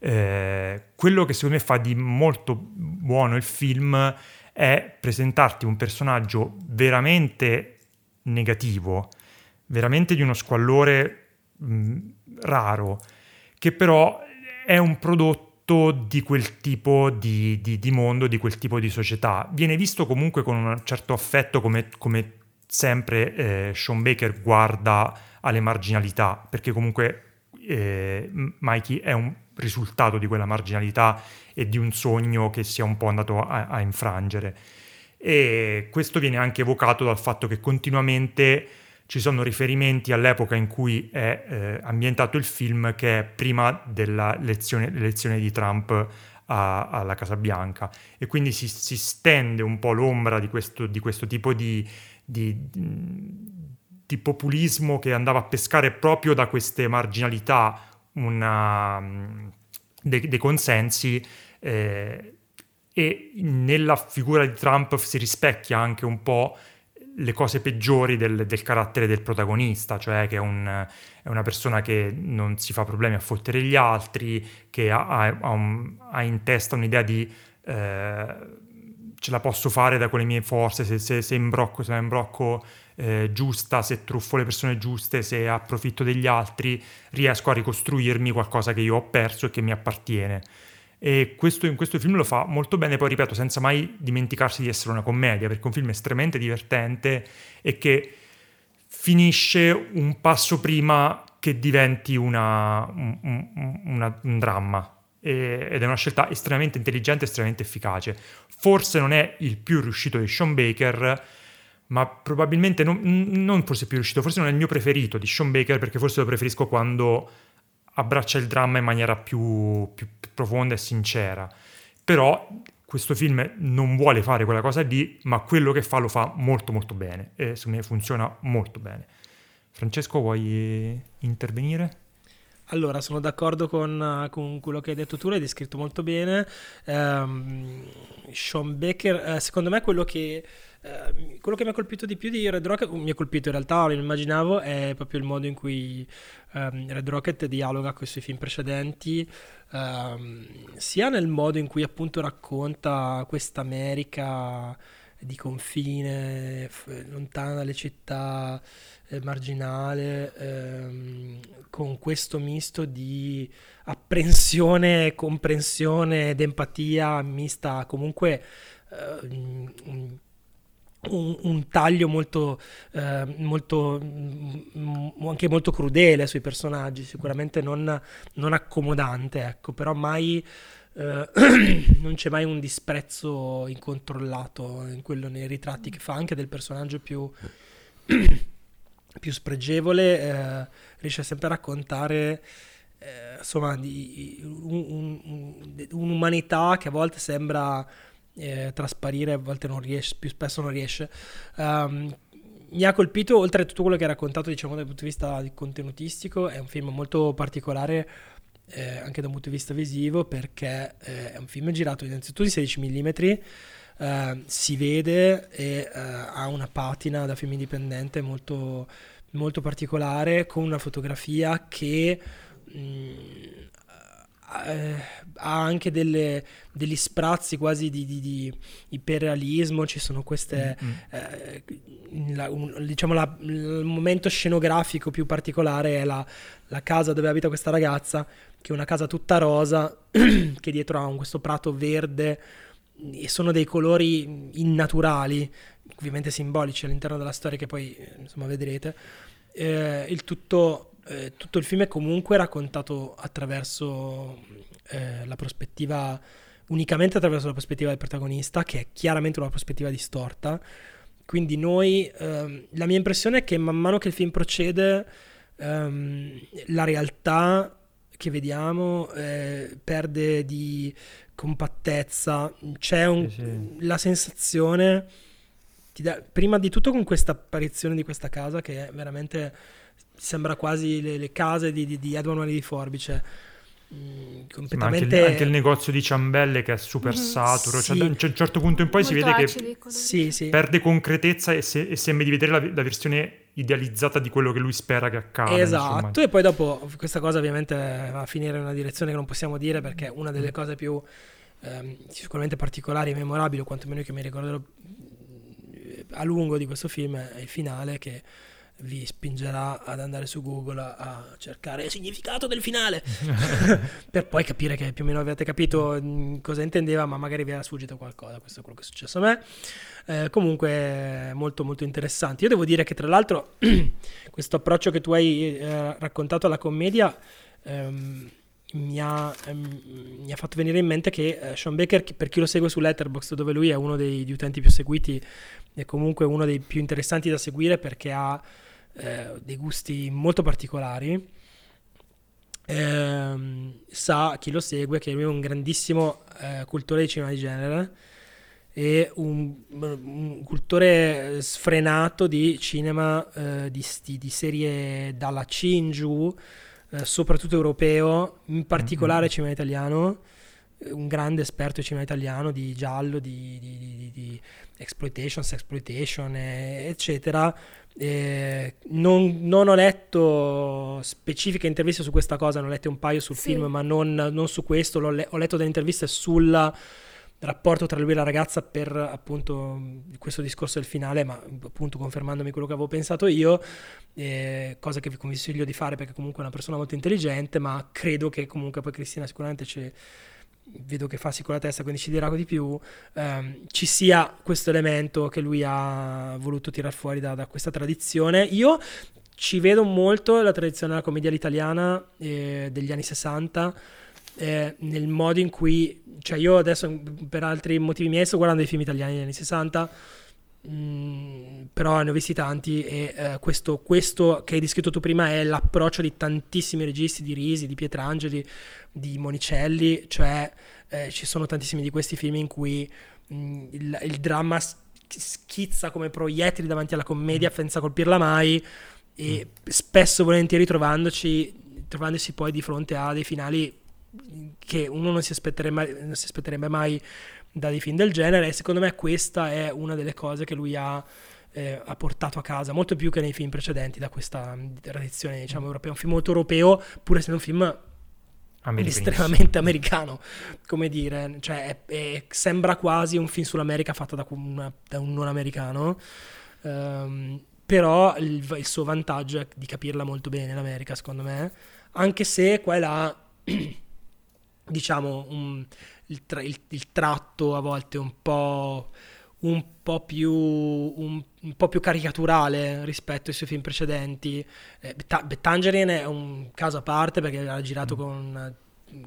Eh, quello che secondo me fa di molto buono il film è presentarti un personaggio veramente negativo, veramente di uno squallore mh, raro, che però è un prodotto di quel tipo di, di, di mondo, di quel tipo di società. Viene visto comunque con un certo affetto, come, come sempre eh, Sean Baker guarda alle marginalità, perché comunque eh, Mikey è un risultato di quella marginalità e di un sogno che si è un po' andato a, a infrangere. E questo viene anche evocato dal fatto che continuamente ci sono riferimenti all'epoca in cui è eh, ambientato il film, che è prima della elezione, l'elezione di Trump a, alla Casa Bianca, e quindi si, si stende un po' l'ombra di questo, di questo tipo di... di, di di populismo che andava a pescare proprio da queste marginalità una, dei, dei consensi, eh, e nella figura di Trump si rispecchia anche un po' le cose peggiori del, del carattere del protagonista, cioè che è, un, è una persona che non si fa problemi a fottere gli altri, che ha, ha, ha, un, ha in testa un'idea di eh, ce la posso fare da con le mie forze, se, se, se imbrocco, se imbrocco Eh, giusta, se truffo le persone giuste, se approfitto degli altri riesco a ricostruirmi qualcosa che io ho perso e che mi appartiene. E questo in questo film lo fa molto bene, poi ripeto, senza mai dimenticarsi di essere una commedia, perché è un film estremamente divertente e che finisce un passo prima che diventi una, un, una, un dramma, e, ed è una scelta estremamente intelligente, estremamente efficace. Forse non è il più riuscito di Sean Baker, ma probabilmente non, non forse più riuscito, forse non è il mio preferito di Sean Baker, perché forse lo preferisco quando abbraccia il dramma in maniera più, più profonda e sincera. Però questo film non vuole fare quella cosa lì, ma quello che fa lo fa molto molto bene, e secondo me funziona molto bene. Francesco, vuoi intervenire? Allora, sono d'accordo con, con quello che hai detto tu, l'hai descritto molto bene. um, Sean Baker, secondo me quello che Uh, quello che mi ha colpito di più di Red Rocket, mi ha colpito in realtà, lo immaginavo, è proprio il modo in cui um, Red Rocket dialoga con i suoi film precedenti, um, sia nel modo in cui appunto racconta questa America di confine, f- lontana dalle città, eh, marginale, ehm, con questo misto di apprensione, comprensione ed empatia mista, comunque eh, un, un, un taglio molto, eh, molto m- anche molto crudele sui personaggi, sicuramente non, non accomodante, ecco, però mai... Uh, non c'è mai un disprezzo incontrollato in quello, nei ritratti che fa anche del personaggio più più spregevole, uh, riesce sempre a raccontare uh, insomma di un, un, un'umanità che a volte sembra uh, trasparire, a volte non riesce, più spesso non riesce. Um, mi ha colpito, oltre a tutto quello che ha raccontato, diciamo, dal punto di vista contenutistico. È un film molto particolare, Eh, anche da un punto di vista visivo, perché eh, è un film girato innanzitutto di sedici millimetri, eh, si vede, e eh, ha una patina da film indipendente molto, molto particolare, con una fotografia che mh, eh, ha anche delle, degli sprazzi quasi di, di, di iperrealismo. Ci sono queste mm-hmm. eh, la, un, diciamo la, il momento scenografico più particolare è la, la casa dove abita questa ragazza, che è una casa tutta rosa che dietro ha un, questo prato verde, e sono dei colori innaturali, ovviamente simbolici all'interno della storia, che poi insomma vedrete. Eh, il tutto, eh, tutto il film è comunque raccontato attraverso eh, la prospettiva, unicamente attraverso la prospettiva del protagonista, che è chiaramente una prospettiva distorta. Quindi noi, ehm, la mia impressione è che man mano che il film procede, ehm, la realtà che vediamo eh, perde di compattezza. C'è un, sì, sì. la sensazione ti dà, prima di tutto, con questa apparizione di questa casa, che è veramente, sembra quasi le, le case di, di, di Edward Mani di Forbice, completamente. Ma anche, il, anche il negozio di ciambelle, che è super saturo, sì. cioè, a un certo punto in poi molto si vede acidi, che sì, sì. perde concretezza, e, se, e sembra di vedere la, la versione idealizzata di quello che lui spera che accada, esatto, insomma. E poi dopo questa cosa ovviamente va a finire in una direzione che non possiamo dire, perché una delle cose più ehm, sicuramente particolari e memorabili, o quantomeno che mi ricorderò a lungo di questo film, è il finale, che vi spingerà ad andare su Google a, a cercare il significato del finale per poi capire che più o meno avete capito mh, cosa intendeva, ma magari vi era sfuggito qualcosa. Questo è quello che è successo a me. Eh, comunque molto molto interessante. Io devo dire che, tra l'altro, questo approccio che tu hai eh, raccontato alla commedia ehm, mi, ha, ehm, mi ha fatto venire in mente che eh, Sean Baker, per chi lo segue su Letterboxd, dove lui è uno degli utenti più seguiti, è comunque uno dei più interessanti da seguire, perché ha Eh, dei gusti molto particolari. Eh, sa chi lo segue che lui è un grandissimo eh, cultore di cinema di genere, e un, un cultore sfrenato di cinema eh, di, di, di serie dalla C in giù, eh, soprattutto europeo, in particolare mm-hmm. cinema italiano. Un grande esperto di cinema italiano, di giallo, di, di, di, di exploitation, sexploitation, eh, eccetera. Eh, non, non ho letto specifiche interviste su questa cosa, ne ho lette un paio sul sì. film, ma non, non su questo. L'ho le- ho letto delle interviste sul rapporto tra lui e la ragazza, per appunto questo discorso del finale, ma appunto confermandomi quello che avevo pensato io, eh, cosa che vi consiglio di fare, perché comunque è una persona molto intelligente, ma credo che comunque poi Cristina sicuramente ci... vedo che fa sicura la testa, quindi ci dirà di più, ehm, ci sia questo elemento che lui ha voluto tirar fuori da, da questa tradizione. Io ci vedo molto la tradizione della commedia italiana eh, degli anni sessanta, eh, nel modo in cui, cioè, io adesso per altri motivi miei sto guardando i film italiani degli anni sessanta, mh, però ne ho visti tanti, e eh, questo, questo che hai descritto tu prima è l'approccio di tantissimi registi, di Risi, di Pietrangeli, di Monicelli, cioè eh, ci sono tantissimi di questi film in cui mh, il, il dramma schizza come proiettili davanti alla commedia mm. senza colpirla mai, e mm. spesso volentieri trovandoci, trovandosi poi di fronte a dei finali che uno non si aspetterebbe mai, non si aspetterebbe mai da dei film del genere. E secondo me questa è una delle cose che lui ha, eh, ha portato a casa, molto più che nei film precedenti, da questa tradizione, diciamo, europea. Un film molto europeo, pur essendo un film estremamente americano, come dire, cioè è, è, sembra quasi un film sull'America fatto da, una, da un non americano, um, però il, il suo vantaggio è di capirla molto bene l'America, secondo me, anche se qua e là diciamo un, il, tra, il, il tratto a volte un po' un po' più un, un po' più caricaturale rispetto ai suoi film precedenti. eh, Ta- Tangerine è un caso a parte perché era girato mm. con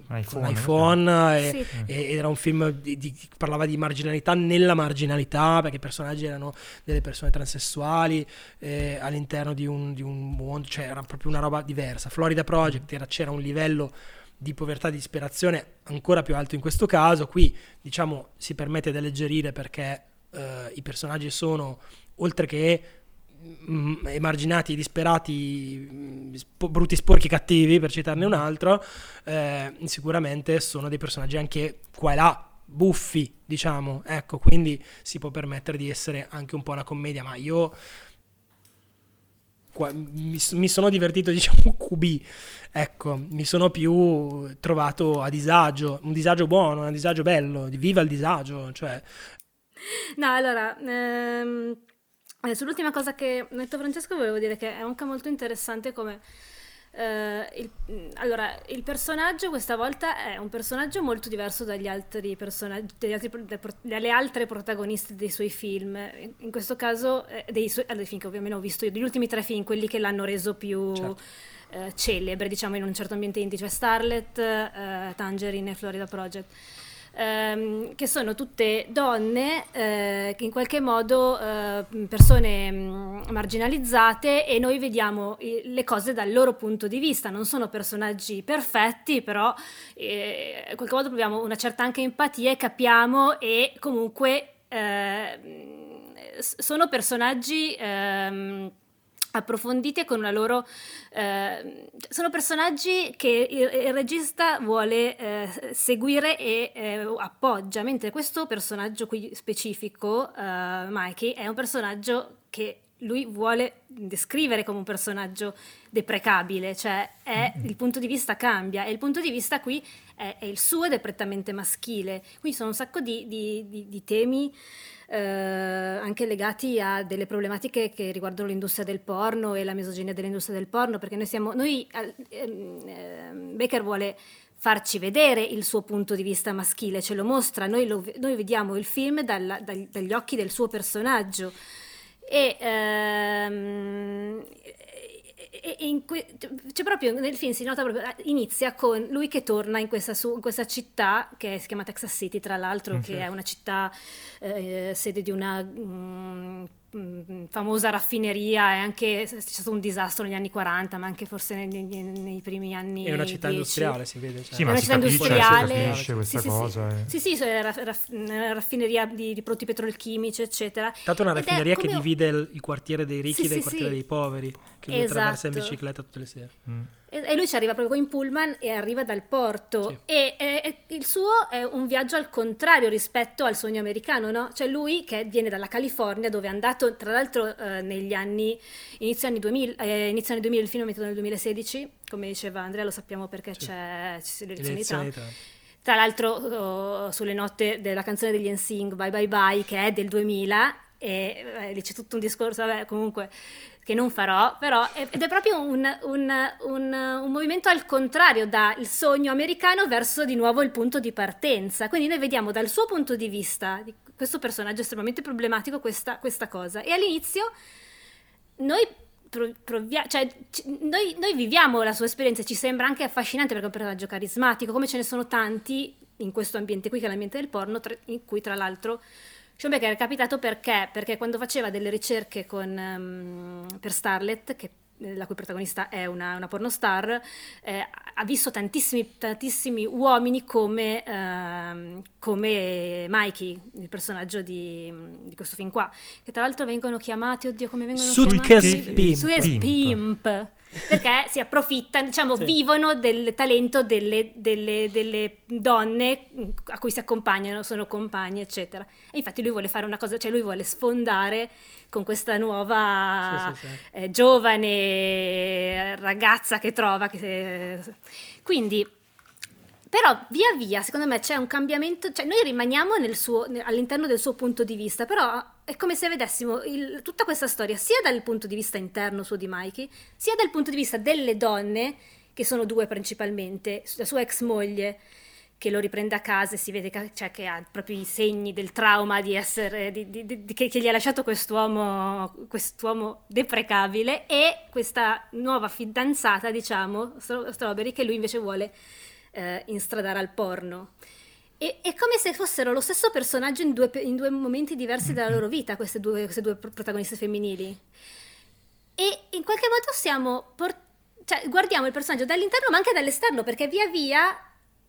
iPhone, con iPhone eh. e, sì. e era un film di, di, che parlava di marginalità nella marginalità, perché i personaggi erano delle persone transessuali eh, all'interno di un, di un mondo, cioè era proprio una roba diversa. Florida Project era, c'era un livello di povertà e di disperazione ancora più alto in questo caso. Qui diciamo si permette di alleggerire perché Uh, i personaggi sono, oltre che mh, emarginati, disperati, mh, sp- brutti, sporchi, cattivi, per citarne un altro, eh, sicuramente sono dei personaggi anche qua e là buffi, diciamo, ecco, quindi si può permettere di essere anche un po' una commedia, ma io qua, mi, mi sono divertito, diciamo, cubi, ecco, mi sono più trovato a disagio, un disagio buono, un disagio bello, viva il disagio, cioè. No, allora, ehm, sull'ultima cosa che ha detto Francesco volevo dire che è anche molto interessante come eh, il, allora, il personaggio questa volta è un personaggio molto diverso dagli altri personaggi, dagli altri, dalle altre protagoniste dei suoi film, in questo caso eh, dei, su- allora, dei film che ovviamente ho visto io, degli ultimi tre film, quelli che l'hanno reso più certo. eh, celebre, diciamo, in un certo ambiente indie, cioè Starlet, eh, Tangerine e Florida Project. Ehm, che sono tutte donne, eh, che in qualche modo eh, persone mh, marginalizzate, e noi vediamo i, le cose dal loro punto di vista. Non sono personaggi perfetti, però eh, in qualche modo proviamo una certa anche empatia e capiamo, e comunque eh, sono personaggi eh, approfonditi con una loro eh, sono personaggi che il, il regista vuole eh, seguire e eh, appoggia, mentre questo personaggio qui specifico, eh, Mikey, è un personaggio che lui vuole descrivere come un personaggio deprecabile, cioè è, il punto di vista cambia, e il punto di vista qui è, è il suo ed è prettamente maschile, quindi sono un sacco di, di, di, di temi Eh, anche legati a delle problematiche che riguardano l'industria del porno e la misoginia dell'industria del porno, perché noi siamo noi ehm, ehm, Baker vuole farci vedere il suo punto di vista maschile, ce lo mostra, noi, lo, noi vediamo il film dalla, dal, dagli occhi del suo personaggio, e ehm, In que- c'è proprio nel film, si nota proprio, inizia con lui che torna in questa, su- in questa città che si chiama Texas City, tra l'altro, okay. che è una città eh, sede di una mm, mm, famosa raffineria, e anche c'è stato un disastro negli anni quaranta, ma anche forse nei, nei, nei primi anni è una città dieci. Industriale, si vede, cioè. Sì, ma è una si città capisce, industriale, si capisce questa sì, cosa sì, eh. sì, sì, raff- raff- una raffineria di, di prodotti petrolchimici, eccetera, tanto una raffineria che io... divide il, il quartiere dei ricchi sì, dal sì, quartiere sì. dei poveri, che esatto. attraversa in bicicletta tutte le sere. Mm. E lui ci arriva proprio in pullman e arriva dal porto, sì. e, e, e il suo è un viaggio al contrario rispetto al sogno americano, no? Cioè lui che viene dalla California, dove è andato tra l'altro eh, negli anni inizio anni duemila, eh, inizio anni duemila, il film è ambientato nel duemilasedici, come diceva Andrea, lo sappiamo perché sì. c'è ci sono le elezioni Trump. Trump. Tra l'altro oh, sulle note della canzone degli N Sync Bye Bye Bye, che è del duemila, e eh, c'è tutto un discorso, vabbè, comunque che non farò, però, ed è proprio un, un, un, un movimento al contrario dal sogno americano verso di nuovo il punto di partenza. Quindi noi vediamo dal suo punto di vista, di questo personaggio estremamente problematico, questa, questa cosa. E all'inizio noi, provia- cioè, c- noi, noi viviamo la sua esperienza, ci sembra anche affascinante perché è un personaggio carismatico, come ce ne sono tanti in questo ambiente qui, che è l'ambiente del porno, tra- in cui tra l'altro... Sean Baker è capitato perché? Perché quando faceva delle ricerche con, um, per Starlet, che, la cui protagonista è una, una pornostar, eh, ha visto tantissimi, tantissimi uomini come, uh, come Mikey, il personaggio di, di questo film qua, che tra l'altro vengono chiamati, oddio come vengono Suitcase chiamati? Suitcase Pimp. Pimp. Perché si approfittano, diciamo, sì. vivono del talento delle, delle, delle donne a cui si accompagnano, sono compagne, eccetera. E infatti lui vuole fare una cosa, cioè lui vuole sfondare con questa nuova sì, sì, sì. Eh, giovane ragazza che trova. Che, eh, quindi Però via via, secondo me, c'è un cambiamento, cioè noi rimaniamo nel suo, all'interno del suo punto di vista, però è come se vedessimo il, tutta questa storia sia dal punto di vista interno suo di Mikey, sia dal punto di vista delle donne, che sono due principalmente, la sua ex moglie, che lo riprende a casa e si vede che, cioè, che ha proprio i segni del trauma di essere di, di, di, che, che gli ha lasciato quest'uomo quest'uomo deprecabile, e questa nuova fidanzata, diciamo, Strawberry, che lui invece vuole eh, instradare al porno. E, è come se fossero lo stesso personaggio in due, in due momenti diversi della loro vita, queste due, queste due protagoniste femminili, e in qualche modo siamo port- cioè, guardiamo il personaggio dall'interno ma anche dall'esterno, perché via via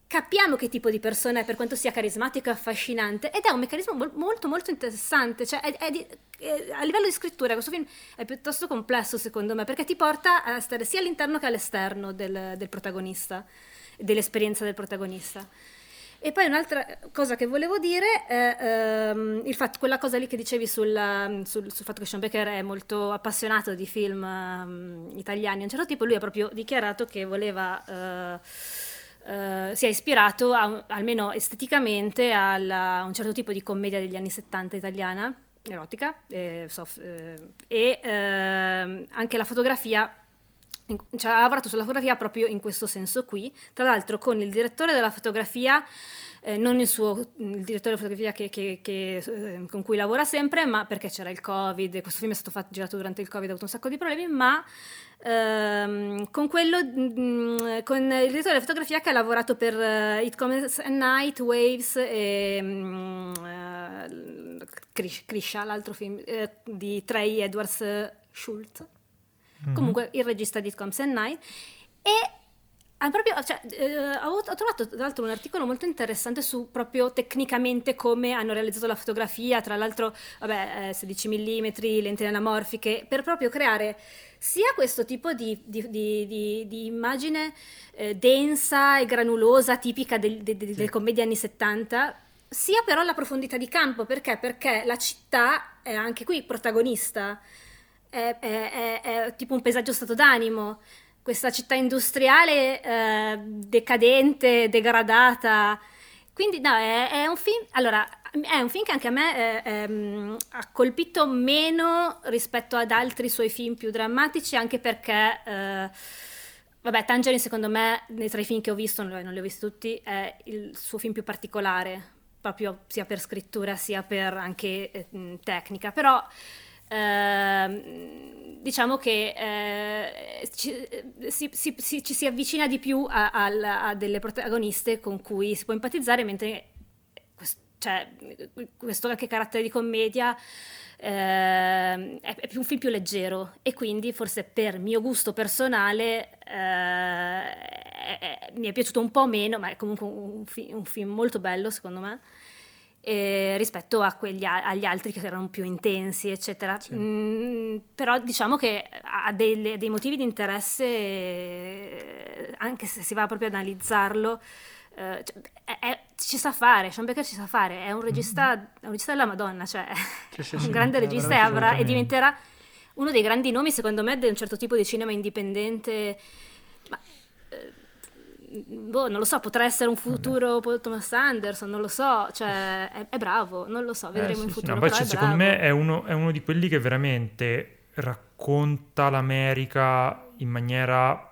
capiamo che tipo di persona è, per quanto sia carismatico e affascinante, ed è un meccanismo mol- molto molto interessante, cioè è, è di, è, a livello di scrittura questo film è piuttosto complesso, secondo me, perché ti porta a stare sia all'interno che all'esterno del, del protagonista, dell'esperienza del protagonista. E poi un'altra cosa che volevo dire è ehm, il fatto, quella cosa lì che dicevi sul, sul, sul fatto che Sean Baker è molto appassionato di film ehm, italiani, a un certo tipo lui ha proprio dichiarato che voleva eh, Uh, si è ispirato a, almeno esteticamente alla, a un certo tipo di commedia degli anni settanta italiana, erotica, e, soft, eh, e eh, anche la fotografia, in, cioè, ha lavorato sulla fotografia proprio in questo senso qui, tra l'altro con il direttore della fotografia, eh, non il suo, il direttore della fotografia che, che, che, eh, con cui lavora sempre, ma perché c'era il Covid, questo film è stato fatto, girato durante il Covid, ha avuto un sacco di problemi, ma Um, con quello um, con il direttore della fotografia che ha lavorato per uh, It Comes at Night, Waves e um, uh, Krish, Krisha, l'altro film uh, di Trey Edwards Schultz, mm-hmm. comunque il regista di It Comes at Night. E ha proprio, cioè, uh, ho, ho trovato tra l'altro un articolo molto interessante su proprio tecnicamente come hanno realizzato la fotografia, tra l'altro vabbè, eh, sedici millimetri, lenti anamorfiche, per proprio creare sia questo tipo di, di, di, di, di immagine eh, densa e granulosa tipica del, del, del sì. commedia anni settanta, sia però la profondità di campo, perché perché la città è anche qui protagonista, è, è, è, è tipo un paesaggio stato d'animo, questa città industriale eh, decadente, degradata, quindi no, è, è un film, allora è un film che anche a me eh, ehm, ha colpito meno rispetto ad altri suoi film più drammatici, anche perché eh, vabbè, Tangerine secondo me, tra i film che ho visto, non li ho visti tutti, è il suo film più particolare, proprio sia per scrittura sia per anche eh, tecnica, però eh, diciamo che eh, ci, si, si, si, ci si avvicina di più a, a, a delle protagoniste con cui si può empatizzare, mentre cioè questo anche carattere di commedia eh, è, è un film più leggero, e quindi forse per mio gusto personale eh, è, è, mi è piaciuto un po' meno, ma è comunque un, fi- un film molto bello secondo me, eh, rispetto a quegli a- agli altri che erano più intensi eccetera, sì. mm, però diciamo che ha delle, dei motivi di interesse, eh, anche se si va proprio ad analizzarlo. Uh, cioè, è, è, ci sa fare, Sean Baker ci sa fare, è un regista, mm-hmm. è un regista della Madonna, cioè sì, sì, un sì, grande sì, regista, e avrà e diventerà uno dei grandi nomi secondo me di un certo tipo di cinema indipendente, ma eh, boh, non lo so, potrà essere un futuro mm-hmm. Thomas Anderson, non lo so, cioè è, è bravo, non lo so, vedremo eh, sì, in futuro. Sì, no, poi, cioè, secondo me è uno, è uno di quelli che veramente racconta l'America in maniera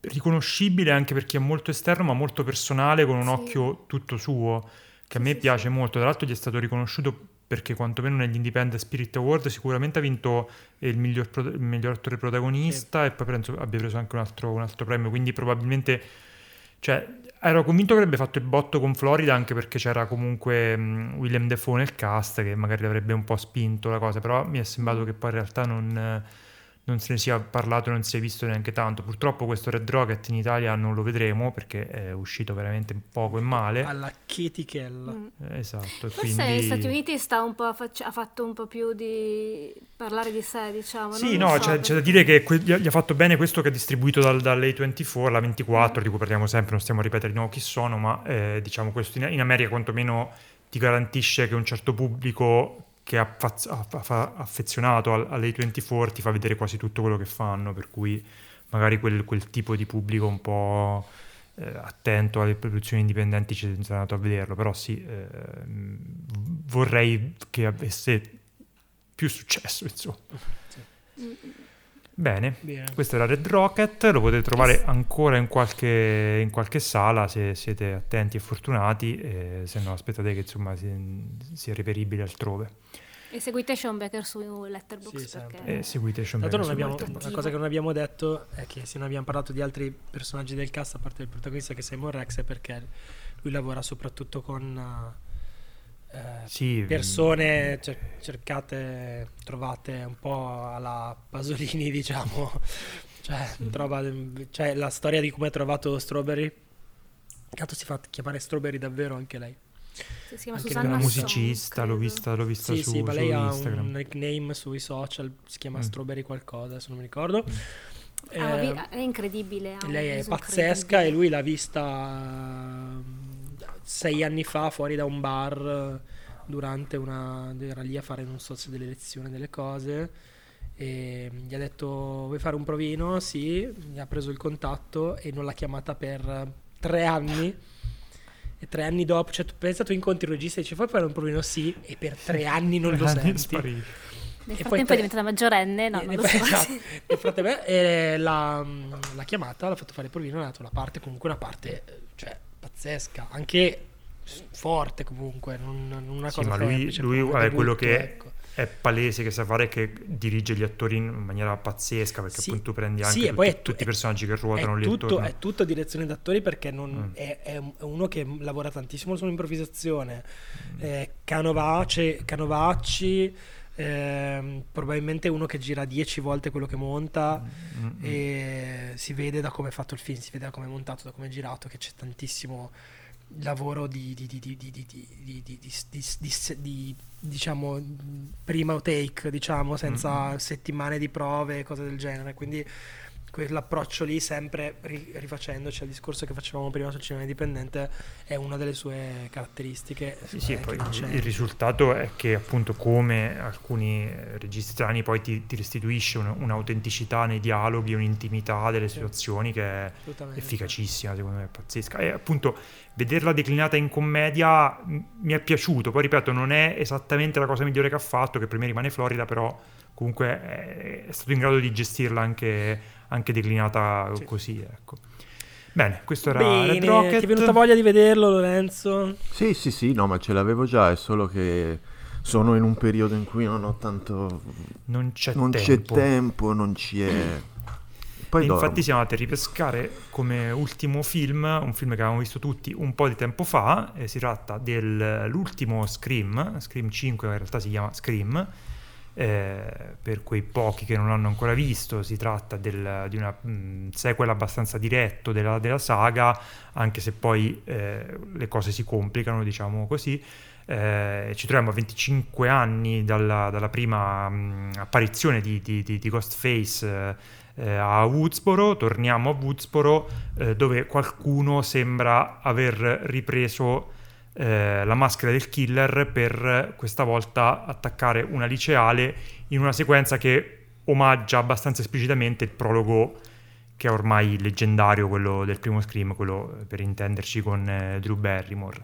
riconoscibile anche per chi è molto esterno ma molto personale, con un sì. occhio tutto suo, che a me sì, piace sì. molto. Tra l'altro gli è stato riconosciuto perché quantomeno negli Independent Spirit Award sicuramente ha vinto il miglior, pro- il miglior attore protagonista, sì. e poi penso abbia preso anche un altro, un altro premio, quindi probabilmente, cioè, ero convinto che avrebbe fatto il botto con Florida, anche perché c'era comunque um, William Dafoe nel cast, che magari avrebbe un po' spinto la cosa, però mi è sembrato che poi in realtà non... non se ne sia parlato, non si è visto neanche tanto. Purtroppo questo Red Rocket in Italia non lo vedremo perché è uscito veramente poco e male, alla chetichella. Mm. Esatto. Forse quindi... negli Stati Uniti sta un po' a fac- ha fatto un po' più di parlare di sé, diciamo. Sì, non no, so, c'è, perché... c'è da dire che que- gli ha fatto bene questo che è distribuito dal, dall'A ventiquattro alla ventiquattro, mm. di cui parliamo sempre, non stiamo a ripetere di nuovo chi sono, ma eh, diciamo questo in, in America quantomeno ti garantisce che un certo pubblico che ha affezionato all'A ventiquattro ti fa vedere quasi tutto quello che fanno, per cui magari quel, quel tipo di pubblico un po' eh, attento alle produzioni indipendenti ci sono andato a vederlo, però sì, eh, vorrei che avesse più successo, insomma. Sì. Bene. Bene, questa era Red Rocket, lo potete trovare yes. ancora in qualche, in qualche sala se siete attenti e fortunati, eh, se no aspettate che insomma sia si reperibile altrove. E seguite Sean Baker su Letterboxd, sì, perché... E seguite Sean Baker. Abbiamo, una cosa che non abbiamo detto è che se ne abbiamo parlato di altri personaggi del cast a parte il protagonista che è Simon Rex, è perché lui lavora soprattutto con eh, sì, persone cer- cercate, trovate un po' alla Pasolini, diciamo. Cioè, sì. trova, cioè la storia di come ha trovato Strawberry. Tanto si fa chiamare Strawberry davvero anche lei. Si chiama Susanna, una musicista, l'ho vista, l'ho vista sì, su, sì, su lei Instagram. Ha un nickname sui social, si chiama mm. Strawberry qualcosa, se non mi ricordo. Mm. Eh, ah, è incredibile. Lei è pazzesca incredibile. E lui l'ha vista sei anni fa fuori da un bar durante una... era lì a fare non so se delle lezioni, delle cose, e gli ha detto vuoi fare un provino? Sì, gli ha preso il contatto e non l'ha chiamata per tre anni. E tre anni dopo, cioè tu pensa, tu incontri il regista e dici fai fare un provino, sì, e per tre anni non tre lo anni senti. Nel frattempo poi tre... è diventata maggiorenne, no, e non lo so. Esatto. Nel frattempo eh, l'ha, l'ha chiamata, l'ha fatto fare il provino, ha dato una parte, comunque una parte, cioè, pazzesca, anche forte comunque, non, non una sì, cosa ma lui, semplice, lui è quello che... Ecco. È palese che sa fare, che dirige gli attori in maniera pazzesca, perché sì, appunto prendi anche sì, tutti, tu, tutti è, i personaggi che ruotano lì tutto, attorno. È tutto direzione d'attori perché non mm. è, è uno che lavora tantissimo sull'improvvisazione, mm. eh, Canovace, Canovacci eh, probabilmente uno che gira dieci volte quello che monta, mm. e si vede da come è fatto il film, si vede da come è montato, da come è girato, che c'è tantissimo lavoro di di di di di di di di, di, di, di diciamo prima take, diciamo, senza mm-hmm. settimane di prove, cose del genere, quindi quell'approccio lì, sempre rifacendoci al discorso che facevamo prima sul cinema indipendente, è una delle sue caratteristiche. Sì, sì, poi il risultato è che appunto come alcuni registi strani poi ti, ti restituisce un, un'autenticità nei dialoghi, un'intimità delle sì. situazioni che è efficacissima, secondo me è pazzesca, e appunto vederla declinata in commedia mi è piaciuto, poi ripeto non è esattamente la cosa migliore che ha fatto, che per me rimane Florida, però comunque è stato in grado di gestirla anche, anche declinata sì. così, ecco. Bene, questo era Bene, Red Rocket. Ti è venuta voglia di vederlo, Lorenzo? Sì, sì, sì, no, ma ce l'avevo già, è solo che sono in un periodo in cui non ho tanto... Non c'è non tempo. Non c'è tempo, non ci è... Poi infatti dormo. Siamo andati a ripescare come ultimo film, un film che avevamo visto tutti un po' di tempo fa, eh, si tratta dell'ultimo Scream, Scream cinque, in realtà si chiama Scream, Eh, per quei pochi che non l'hanno ancora visto, si tratta del, di una mh, sequel abbastanza diretto della, della saga, anche se poi eh, le cose si complicano, diciamo così. Eh, ci troviamo a venticinque anni dalla, dalla prima mh, apparizione di, di, di, di Ghostface eh, a Woodsboro, torniamo a Woodsboro eh, dove qualcuno sembra aver ripreso Eh, la maschera del killer per questa volta attaccare una liceale in una sequenza che omaggia abbastanza esplicitamente il prologo che è ormai leggendario, quello del primo Scream, quello per intenderci con eh, Drew Barrymore.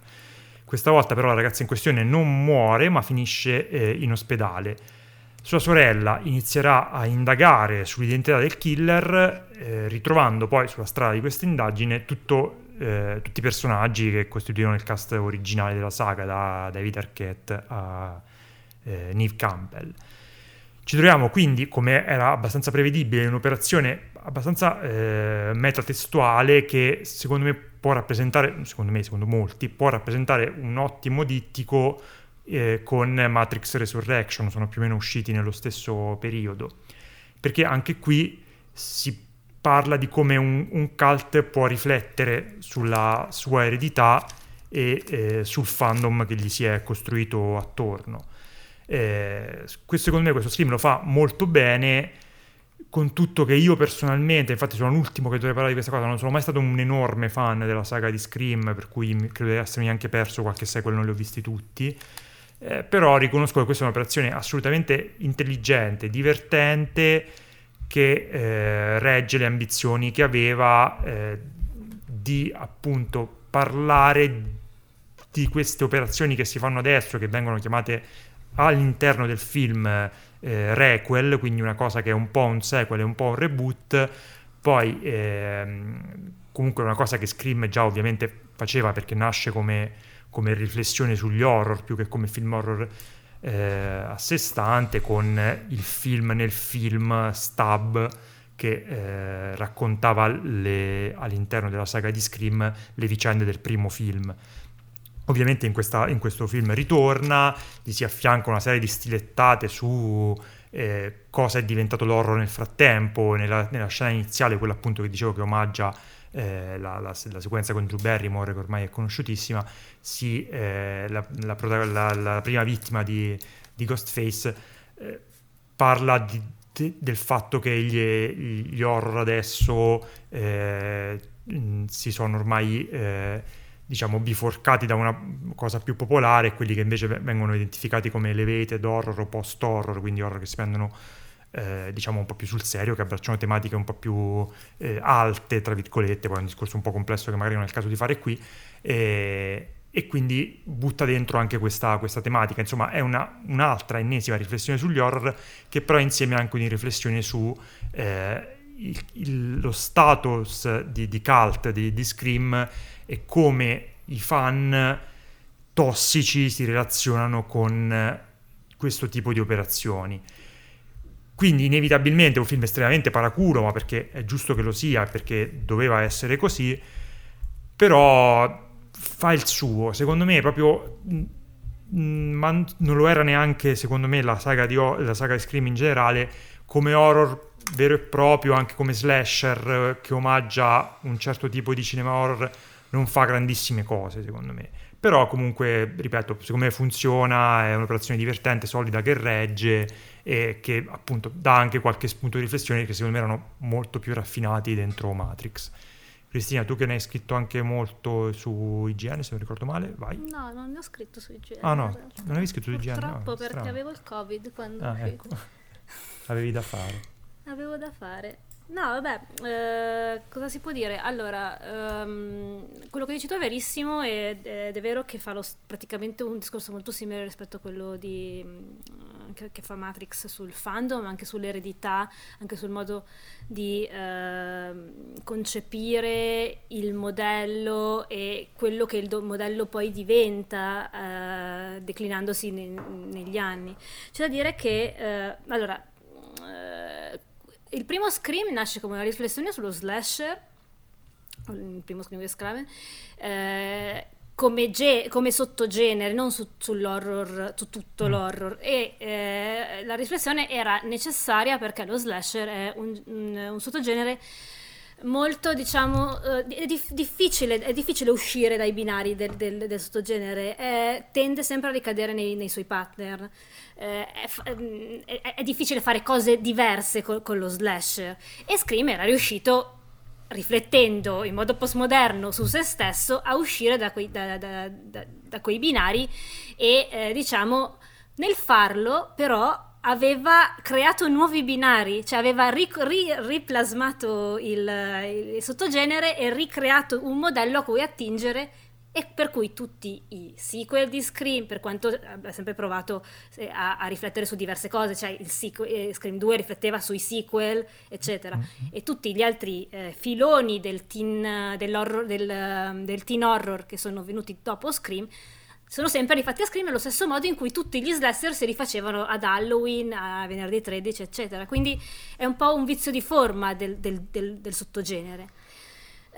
Questa volta però la ragazza in questione non muore ma finisce eh, in ospedale. Sua sorella inizierà a indagare sull'identità del killer, eh, ritrovando poi sulla strada di questa indagine tutto Eh, tutti i personaggi che costituivano il cast originale della saga, da David Arquette a eh, Neve Campbell. Ci troviamo quindi, come era abbastanza prevedibile, un'operazione abbastanza eh, metatestuale che secondo me può rappresentare, secondo me, secondo molti, può rappresentare un ottimo dittico eh, con Matrix Resurrection, sono più o meno usciti nello stesso periodo, perché anche qui si parla di come un, un cult può riflettere sulla sua eredità e eh, sul fandom che gli si è costruito attorno. Eh, questo, secondo me questo Scream lo fa molto bene, con tutto che io personalmente, infatti sono l'ultimo che dovrei parlare di questa cosa, non sono mai stato un enorme fan della saga di Scream, per cui credo di essermi anche perso qualche sequel, non li ho visti tutti, eh, però riconosco che questa è un'operazione assolutamente intelligente, divertente, che eh, regge le ambizioni che aveva eh, di appunto parlare di queste operazioni che si fanno adesso, che vengono chiamate all'interno del film eh, requel, quindi una cosa che è un po' un sequel e un po' un reboot. Poi ehm, comunque una cosa che Scream già ovviamente faceva, perché nasce come, come riflessione sugli horror più che come film horror eh, a sé stante, con il film nel film Stab, che eh, raccontava le, all'interno della saga di Scream le vicende del primo film. Ovviamente in, questa, in questo film ritorna, gli si affianca una serie di stilettate su eh, cosa è diventato l'horror nel frattempo. Nella, nella scena iniziale, quella appunto che dicevo che omaggia eh, la, la, la sequenza con Drew Barrymore, che ormai è conosciutissima, si, eh, la, la, la, la prima vittima di, di Ghostface eh, parla di del fatto che gli, gli horror adesso eh, si sono ormai eh, diciamo biforcati da una cosa più popolare, quelli che invece vengono identificati come elevated horror o post horror, quindi horror che si prendono eh, diciamo un po' più sul serio, che abbracciano tematiche un po' più eh, alte tra virgolette. Poi è un discorso un po' complesso che magari non è il caso di fare qui, eh, e quindi butta dentro anche questa, questa tematica. Insomma, è una, un'altra ennesima riflessione sugli horror, che però insieme anche una riflessione su eh, il, il, lo status di, di cult di, di Scream, e come i fan tossici si relazionano con questo tipo di operazioni. Quindi inevitabilmente è un film estremamente paracuro, ma perché è giusto che lo sia, perché doveva essere così, però fa il suo, secondo me proprio ma non lo era neanche secondo me la saga di la saga di Scream in generale, come horror vero e proprio, anche come slasher che omaggia un certo tipo di cinema horror non fa grandissime cose secondo me, però comunque ripeto, secondo me funziona, è un'operazione divertente, solida, che regge e che appunto dà anche qualche spunto di riflessione, che secondo me erano molto più raffinati dentro Matrix. Cristina, tu che ne hai scritto anche molto su I G N, se non ricordo male, vai. No, non ne ho scritto su I G N. Ah no, non avevi scritto su I G N? Purtroppo, no, perché strano. Avevo il Covid quando ah, ecco. Avevi da fare. Avevo da fare. No, vabbè, eh, cosa si può dire? Allora, ehm, quello che dici tu è verissimo, ed, ed è vero che fa lo, praticamente un discorso molto simile rispetto a quello di, che, che fa Matrix sul fandom, anche sull'eredità, anche sul modo di eh, concepire il modello e quello che il do, modello poi diventa eh, declinandosi ne, negli anni. C'è da dire che, eh, allora... Eh, il primo Scream nasce come una riflessione sullo slasher, il primo Scream di Scream, eh, come, ge- come sottogenere, non su- sull'horror, su tutto mm. l'horror, e eh, la riflessione era necessaria perché lo slasher è un, un, un sottogenere molto, diciamo, eh, dif- difficile, è difficile uscire dai binari del, del, del sottogenere, eh, tende sempre a ricadere nei, nei suoi pattern. Eh, è, è, è difficile fare cose diverse col, con lo slasher, e Scream era riuscito, riflettendo in modo postmoderno su se stesso, a uscire da quei, da, da, da, da quei binari e eh, diciamo nel farlo però aveva creato nuovi binari, cioè aveva ri, ri, riplasmato il, il sottogenere e ricreato un modello a cui attingere, e per cui tutti i sequel di Scream, per quanto abbia sempre provato a, a riflettere su diverse cose, cioè il sequel, Scream due rifletteva sui sequel, eccetera, mm-hmm. e tutti gli altri eh, filoni del teen, dell'horror, del, del teen horror che sono venuti dopo Scream, sono sempre rifatti a Scream nello stesso modo in cui tutti gli slasher si rifacevano ad Halloween, a venerdì tredici, eccetera. Quindi è un po' un vizio di forma del, del, del, del sottogenere.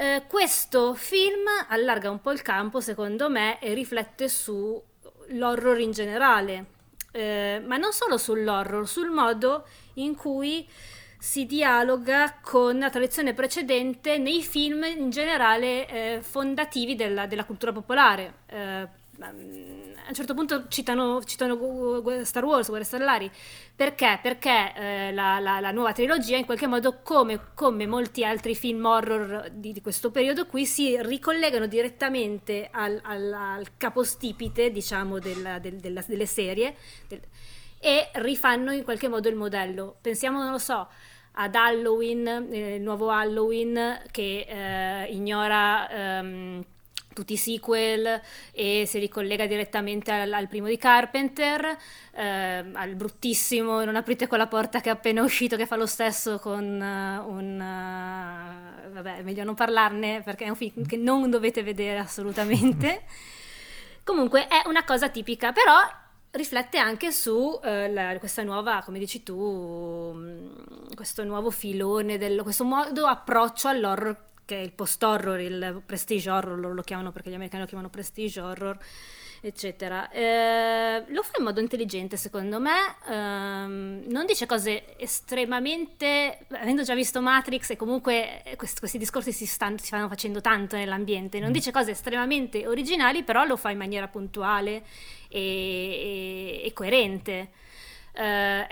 Eh, questo film allarga un po' il campo, secondo me, e riflette sull'horror in generale, eh, ma non solo sull'horror, sul modo in cui si dialoga con la tradizione precedente nei film in generale eh, fondativi della, della cultura popolare. Eh, a un certo punto citano, citano Star Wars, Guerre Stellari, perché? Perché eh, la, la, la nuova trilogia in qualche modo, come, come molti altri film horror di, di questo periodo qui, si ricollegano direttamente al, al, al capostipite, diciamo, della, del, della, delle serie del, e rifanno in qualche modo il modello. Pensiamo, non lo so, ad Halloween, eh, il nuovo Halloween, che eh, ignora ehm, tutti i sequel e si ricollega direttamente al, al primo di Carpenter, eh, al bruttissimo Non aprite quella porta, che è appena uscito, che fa lo stesso con uh, un... Uh, vabbè, meglio non parlarne perché è un film che non dovete vedere assolutamente. Comunque è una cosa tipica, però riflette anche su eh, la, questa nuova, come dici tu, questo nuovo filone, del, questo modo approccio all'horror, che è il post-horror, il prestige horror, loro lo chiamano perché gli americani lo chiamano prestige horror, eccetera. Eh, lo fa in modo intelligente, secondo me, eh, non dice cose estremamente... Avendo già visto Matrix, e comunque questi, questi discorsi si, stanno, si stanno facendo tanto nell'ambiente, non dice cose estremamente originali, però lo fa in maniera puntuale e, e, e coerente. Uh,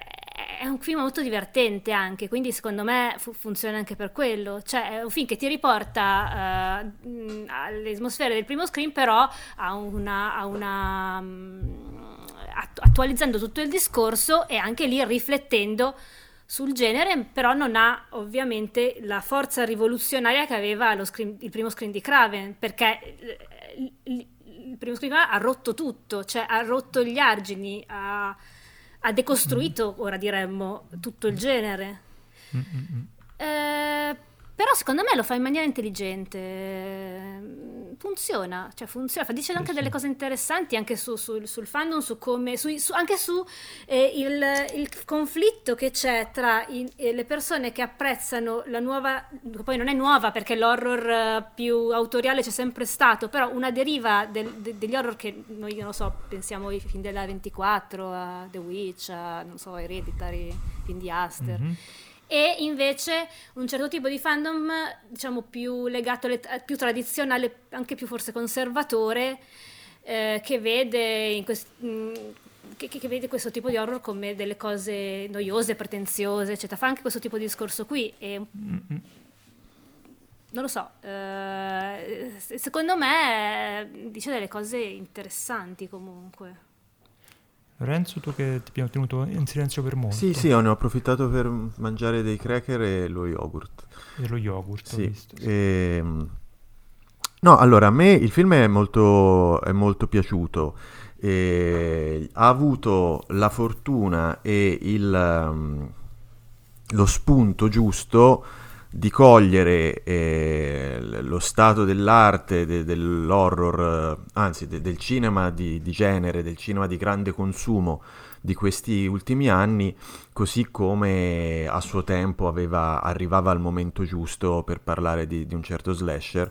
è un film molto divertente anche, quindi secondo me fu- funziona anche per quello, cioè è un film che ti riporta uh, alle atmosfere del primo Scream, però a una, a una um, attualizzando tutto il discorso e anche lì riflettendo sul genere, però non ha ovviamente la forza rivoluzionaria che aveva lo screen, il primo Scream di Craven, perché l- l- il primo Scream ha rotto tutto, cioè ha rotto gli argini, ha ha decostruito, ora diremmo, tutto il genere. Eh, però secondo me lo fa in maniera intelligente, funziona, cioè funziona, dice anche sì, delle cose interessanti anche su, su, sul fandom, su come, su, su, anche su eh, il, il conflitto che c'è tra i, le persone che apprezzano la nuova, poi non è nuova perché l'horror più autoriale c'è sempre stato, però una deriva del, de, degli horror che noi, non lo so, pensiamo ai film della ventiquattro, a The Witch, a, non so, Hereditary, film di Aster. Mm-hmm. E invece un certo tipo di fandom, diciamo, più legato, alle, più tradizionale, anche più forse conservatore, eh, che vede in quest, mh, che, che vede questo tipo di horror come delle cose noiose, pretenziose, eccetera. Fa anche questo tipo di discorso qui e mm-hmm. non lo so, eh, secondo me dice delle cose interessanti comunque. Renzo, tu che ti abbiamo tenuto in silenzio per molto. Sì, sì, ne ho approfittato per mangiare dei cracker e lo yogurt. E lo yogurt, sì. Ho visto, sì. E... No, allora, a me il film è molto, è molto piaciuto. E... Ha avuto la fortuna e il, um, lo spunto giusto di cogliere eh, lo stato dell'arte, de, dell'horror, anzi de, del cinema di, di genere, del cinema di grande consumo di questi ultimi anni, così come a suo tempo aveva, arrivava al momento giusto per parlare di, di un certo slasher,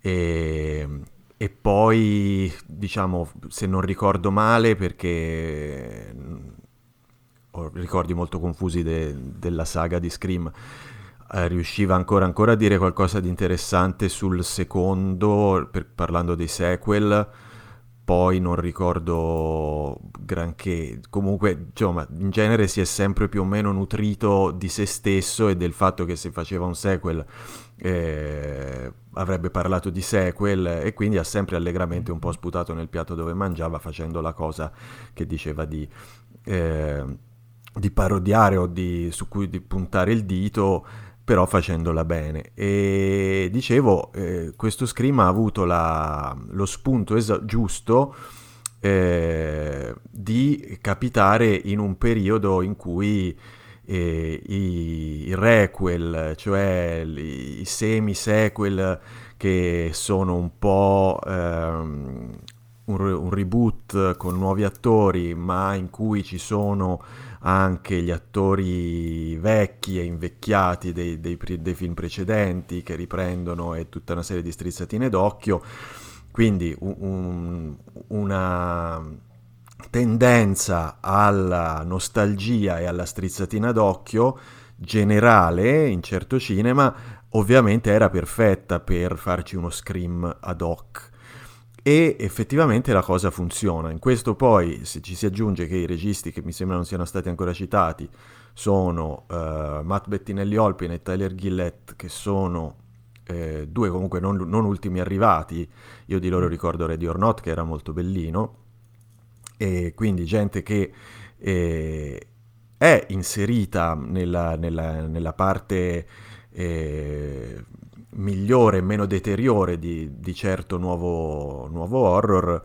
e, e poi, diciamo, se non ricordo male, perché ho ricordi molto confusi de, della saga di Scream, riusciva ancora ancora a dire qualcosa di interessante sul secondo, per, parlando dei sequel, poi non ricordo granché, comunque insomma in genere si è sempre più o meno nutrito di se stesso e del fatto che se faceva un sequel eh, avrebbe parlato di sequel, e quindi ha sempre allegramente un po' sputato nel piatto dove mangiava, facendo la cosa che diceva di... Eh, di parodiare o di, su cui di puntare il dito, però facendola bene. E dicevo, eh, questo Scream ha avuto la, lo spunto es- giusto eh, di capitare in un periodo in cui eh, i, i requel, cioè i, i semi-sequel che sono un po' ehm, un, un reboot con nuovi attori, ma in cui ci sono anche gli attori vecchi e invecchiati dei, dei, dei film precedenti che riprendono, e tutta una serie di strizzatine d'occhio, quindi un, un, una tendenza alla nostalgia e alla strizzatina d'occhio generale in certo cinema, ovviamente era perfetta per farci uno Scream ad hoc. E effettivamente la cosa funziona. In questo poi, se ci si aggiunge che i registi, che mi sembra non siano stati ancora citati, sono uh, Matt Bettinelli-Olpin e Tyler Gillett, che sono eh, due comunque non, non ultimi arrivati. Io di loro ricordo Ready or Not, che era molto bellino, e quindi gente che eh, è inserita nella, nella, nella parte eh, migliore, meno deteriore di, di certo nuovo, nuovo horror.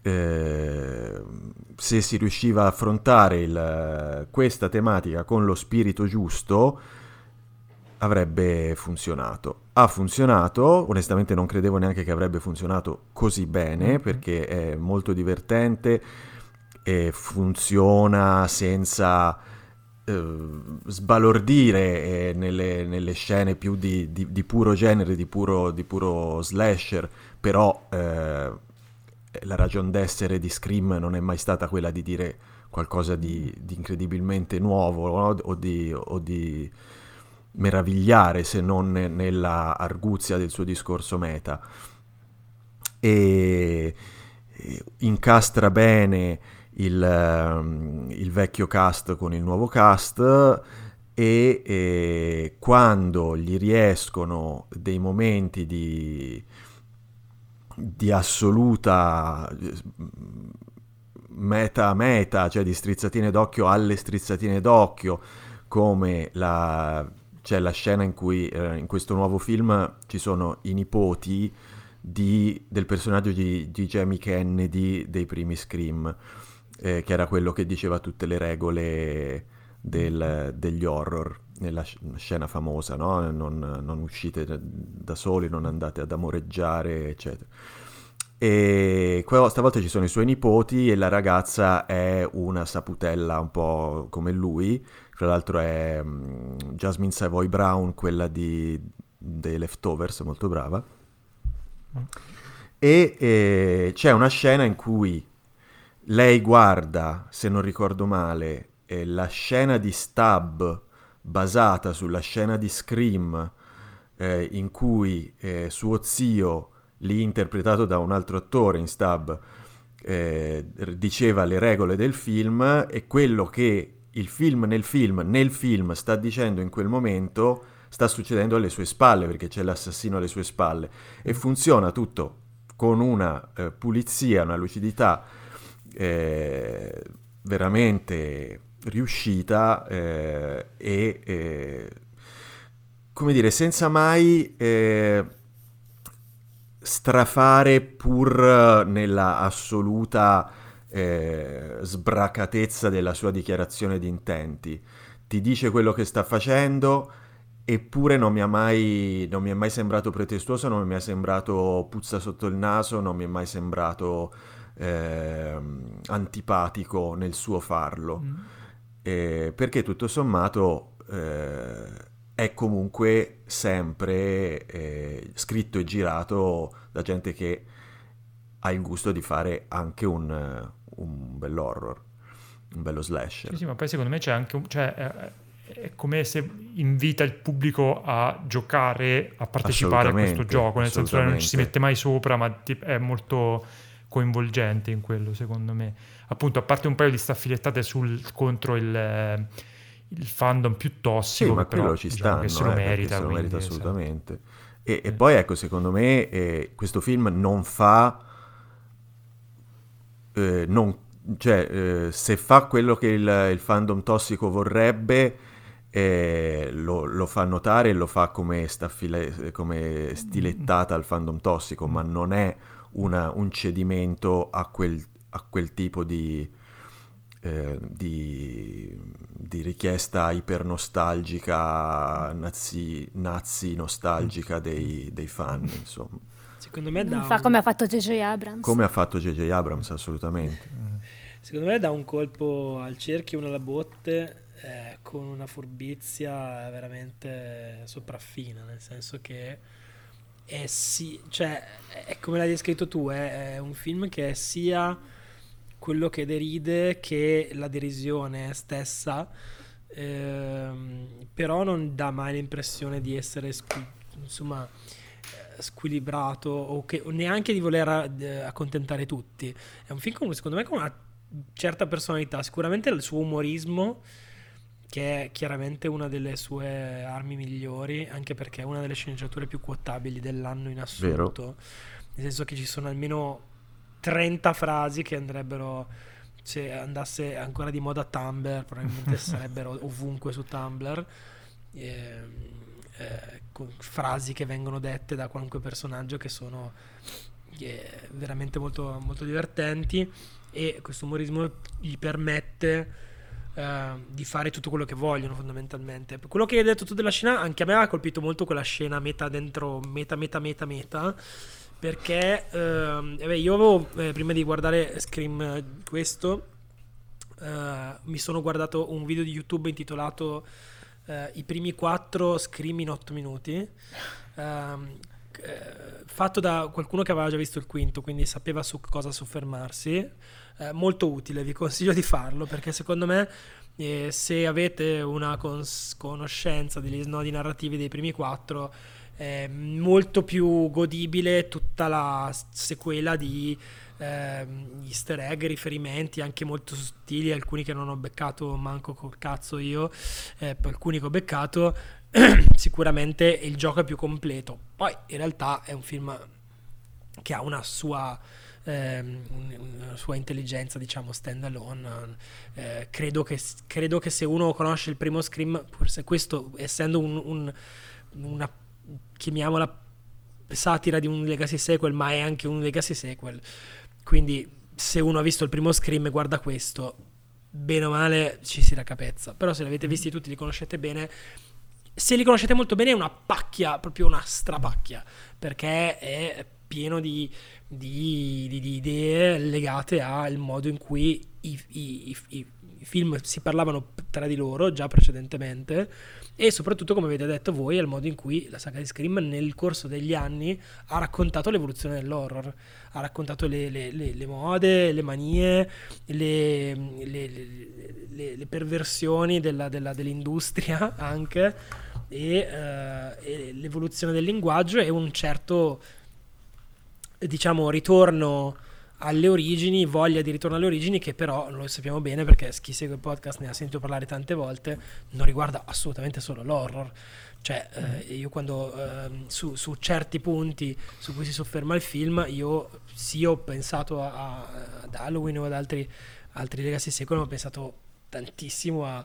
Eh, se si riusciva a affrontare il, questa tematica con lo spirito giusto, avrebbe funzionato. Ha funzionato, onestamente non credevo neanche che avrebbe funzionato così bene, perché è molto divertente e funziona senza eh, sbalordire eh, nelle, nelle scene più di, di, di puro genere, di puro, di puro slasher, però... Eh, la ragion d'essere di Scream non è mai stata quella di dire qualcosa di, di incredibilmente nuovo, no? o, di, o di meravigliare, se non nella arguzia del suo discorso meta. E, e incastra bene il, il vecchio cast con il nuovo cast, e, e quando gli riescono dei momenti di... di assoluta meta-meta, cioè di strizzatine d'occhio alle strizzatine d'occhio, come la, cioè la scena in cui eh, in questo nuovo film ci sono i nipoti di, del personaggio di, di Jamie Kennedy dei primi Scream, eh, che era quello che diceva tutte le regole del, degli horror, nella scena famosa, no? Non, non uscite da soli, non andate ad amoreggiare, eccetera. E stavolta ci sono i suoi nipoti e la ragazza è una saputella un po' come lui, tra l'altro è Jasmine Savoy Brown, quella di dei Leftovers, molto brava. E eh, c'è una scena in cui lei guarda, se non ricordo male, eh, la scena di Stab basata sulla scena di Scream, eh, in cui eh, suo zio, lì interpretato da un altro attore in Stab, eh, diceva le regole del film, e quello che il film nel film nel film sta dicendo in quel momento sta succedendo alle sue spalle, perché c'è l'assassino alle sue spalle, e funziona tutto con una eh, pulizia, una lucidità eh, veramente... riuscita eh, e eh, come dire, senza mai eh, strafare pur nella assoluta eh, sbracatezza della sua dichiarazione di intenti. Ti dice quello che sta facendo, eppure non mi ha mai non mi è mai sembrato pretestuoso, non mi è sembrato puzza sotto il naso, non mi è mai sembrato eh, antipatico nel suo farlo. Mm. Eh, perché tutto sommato eh, è comunque sempre eh, scritto e girato da gente che ha il gusto di fare anche un, un bell'horror, un bello slasher. Sì, sì, ma poi secondo me c'è anche un, cioè, è, è come se invita il pubblico a giocare, a partecipare a questo gioco, nel senso che non ci si mette mai sopra, ma ti, è molto coinvolgente in quello, secondo me. Appunto, a parte un paio di staffilettate sul contro il, il fandom più tossico, sì, ma quello però, ci stanno, diciamo, che se lo eh, merita, se lo merita assolutamente. Esatto. E, eh. e poi ecco, secondo me eh, questo film non fa eh, non, cioè eh, se fa quello che il, il fandom tossico vorrebbe, eh, lo, lo fa notare e lo fa come, staffile, come stilettata al fandom tossico, ma non è una, un cedimento a quel a quel tipo di, eh, di, di richiesta ipernostalgica, nazi, nazi nostalgica dei, dei fan, insomma. Secondo me non fa un... come ha fatto J J Abrams. Come ha fatto J J Abrams, assolutamente. Secondo me dà un colpo al cerchio, una alla botte, eh, con una furbizia veramente sopraffina, nel senso che... Eh sì, cioè, è come l'hai descritto tu, eh? È un film che è sia quello che deride che la derisione stessa, ehm, però non dà mai l'impressione di essere squi- insomma, squilibrato o, che, o neanche di voler eh, accontentare tutti. È un film, con, secondo me, con una certa personalità, sicuramente il suo umorismo, che è chiaramente una delle sue armi migliori, anche perché è una delle sceneggiature più quotabili dell'anno in assoluto. Vero. Nel senso che ci sono almeno trenta frasi che andrebbero se andasse ancora di moda Tumblr, probabilmente sarebbero ovunque su Tumblr, eh, eh, con frasi che vengono dette da qualunque personaggio che sono eh, veramente molto, molto divertenti, e questo umorismo gli permette Uh, di fare tutto quello che vogliono, fondamentalmente. Quello che hai detto tu della scena, anche a me ha colpito molto quella scena meta dentro meta meta meta meta, perché uh, eh beh, io avevo eh, prima di guardare Scream questo uh, mi sono guardato un video di YouTube intitolato uh, i primi quattro Scream in otto minuti, uh, fatto da qualcuno che aveva già visto il quinto, quindi sapeva su cosa soffermarsi. Eh, molto utile, vi consiglio di farlo, perché secondo me eh, se avete una cons- conoscenza degli snodi narrativi dei primi quattro è molto più godibile tutta la sequela di eh, easter egg, riferimenti anche molto sottili, alcuni che non ho beccato manco col cazzo io, eh, alcuni che ho beccato. Sicuramente il gioco è più completo. Poi in realtà è un film che ha una sua ehm, una sua intelligenza, diciamo, stand alone. Eh, credo che credo che se uno conosce il primo Scream, forse questo, essendo un, un una, chiamiamola, satira di un legacy sequel, ma è anche un legacy sequel, quindi se uno ha visto il primo Scream e guarda questo, bene o male ci si raccapezza. Però se l'avete visti tutti, li conoscete bene. Se li conoscete molto bene, è una pacchia, proprio una strapacchia, perché è pieno di, di, di, di idee legate al modo in cui i, i, i, i film si parlavano tra di loro già precedentemente, e soprattutto, come avete detto voi, al modo in cui la saga di Scream nel corso degli anni ha raccontato l'evoluzione dell'horror, ha raccontato le, le, le, le mode, le manie, le, le, le, le perversioni della, della, dell'industria anche, e, uh, e l'evoluzione del linguaggio, e un certo, diciamo, ritorno alle origini, voglia di ritorno alle origini, che però lo sappiamo bene, perché chi segue il podcast ne ha sentito parlare tante volte, non riguarda assolutamente solo l'horror. Cioè eh, io quando eh, su, su certi punti su cui si sofferma il film, io sì ho pensato a, a, ad Halloween o ad altri altri legacy sequel, ma ho pensato tantissimo a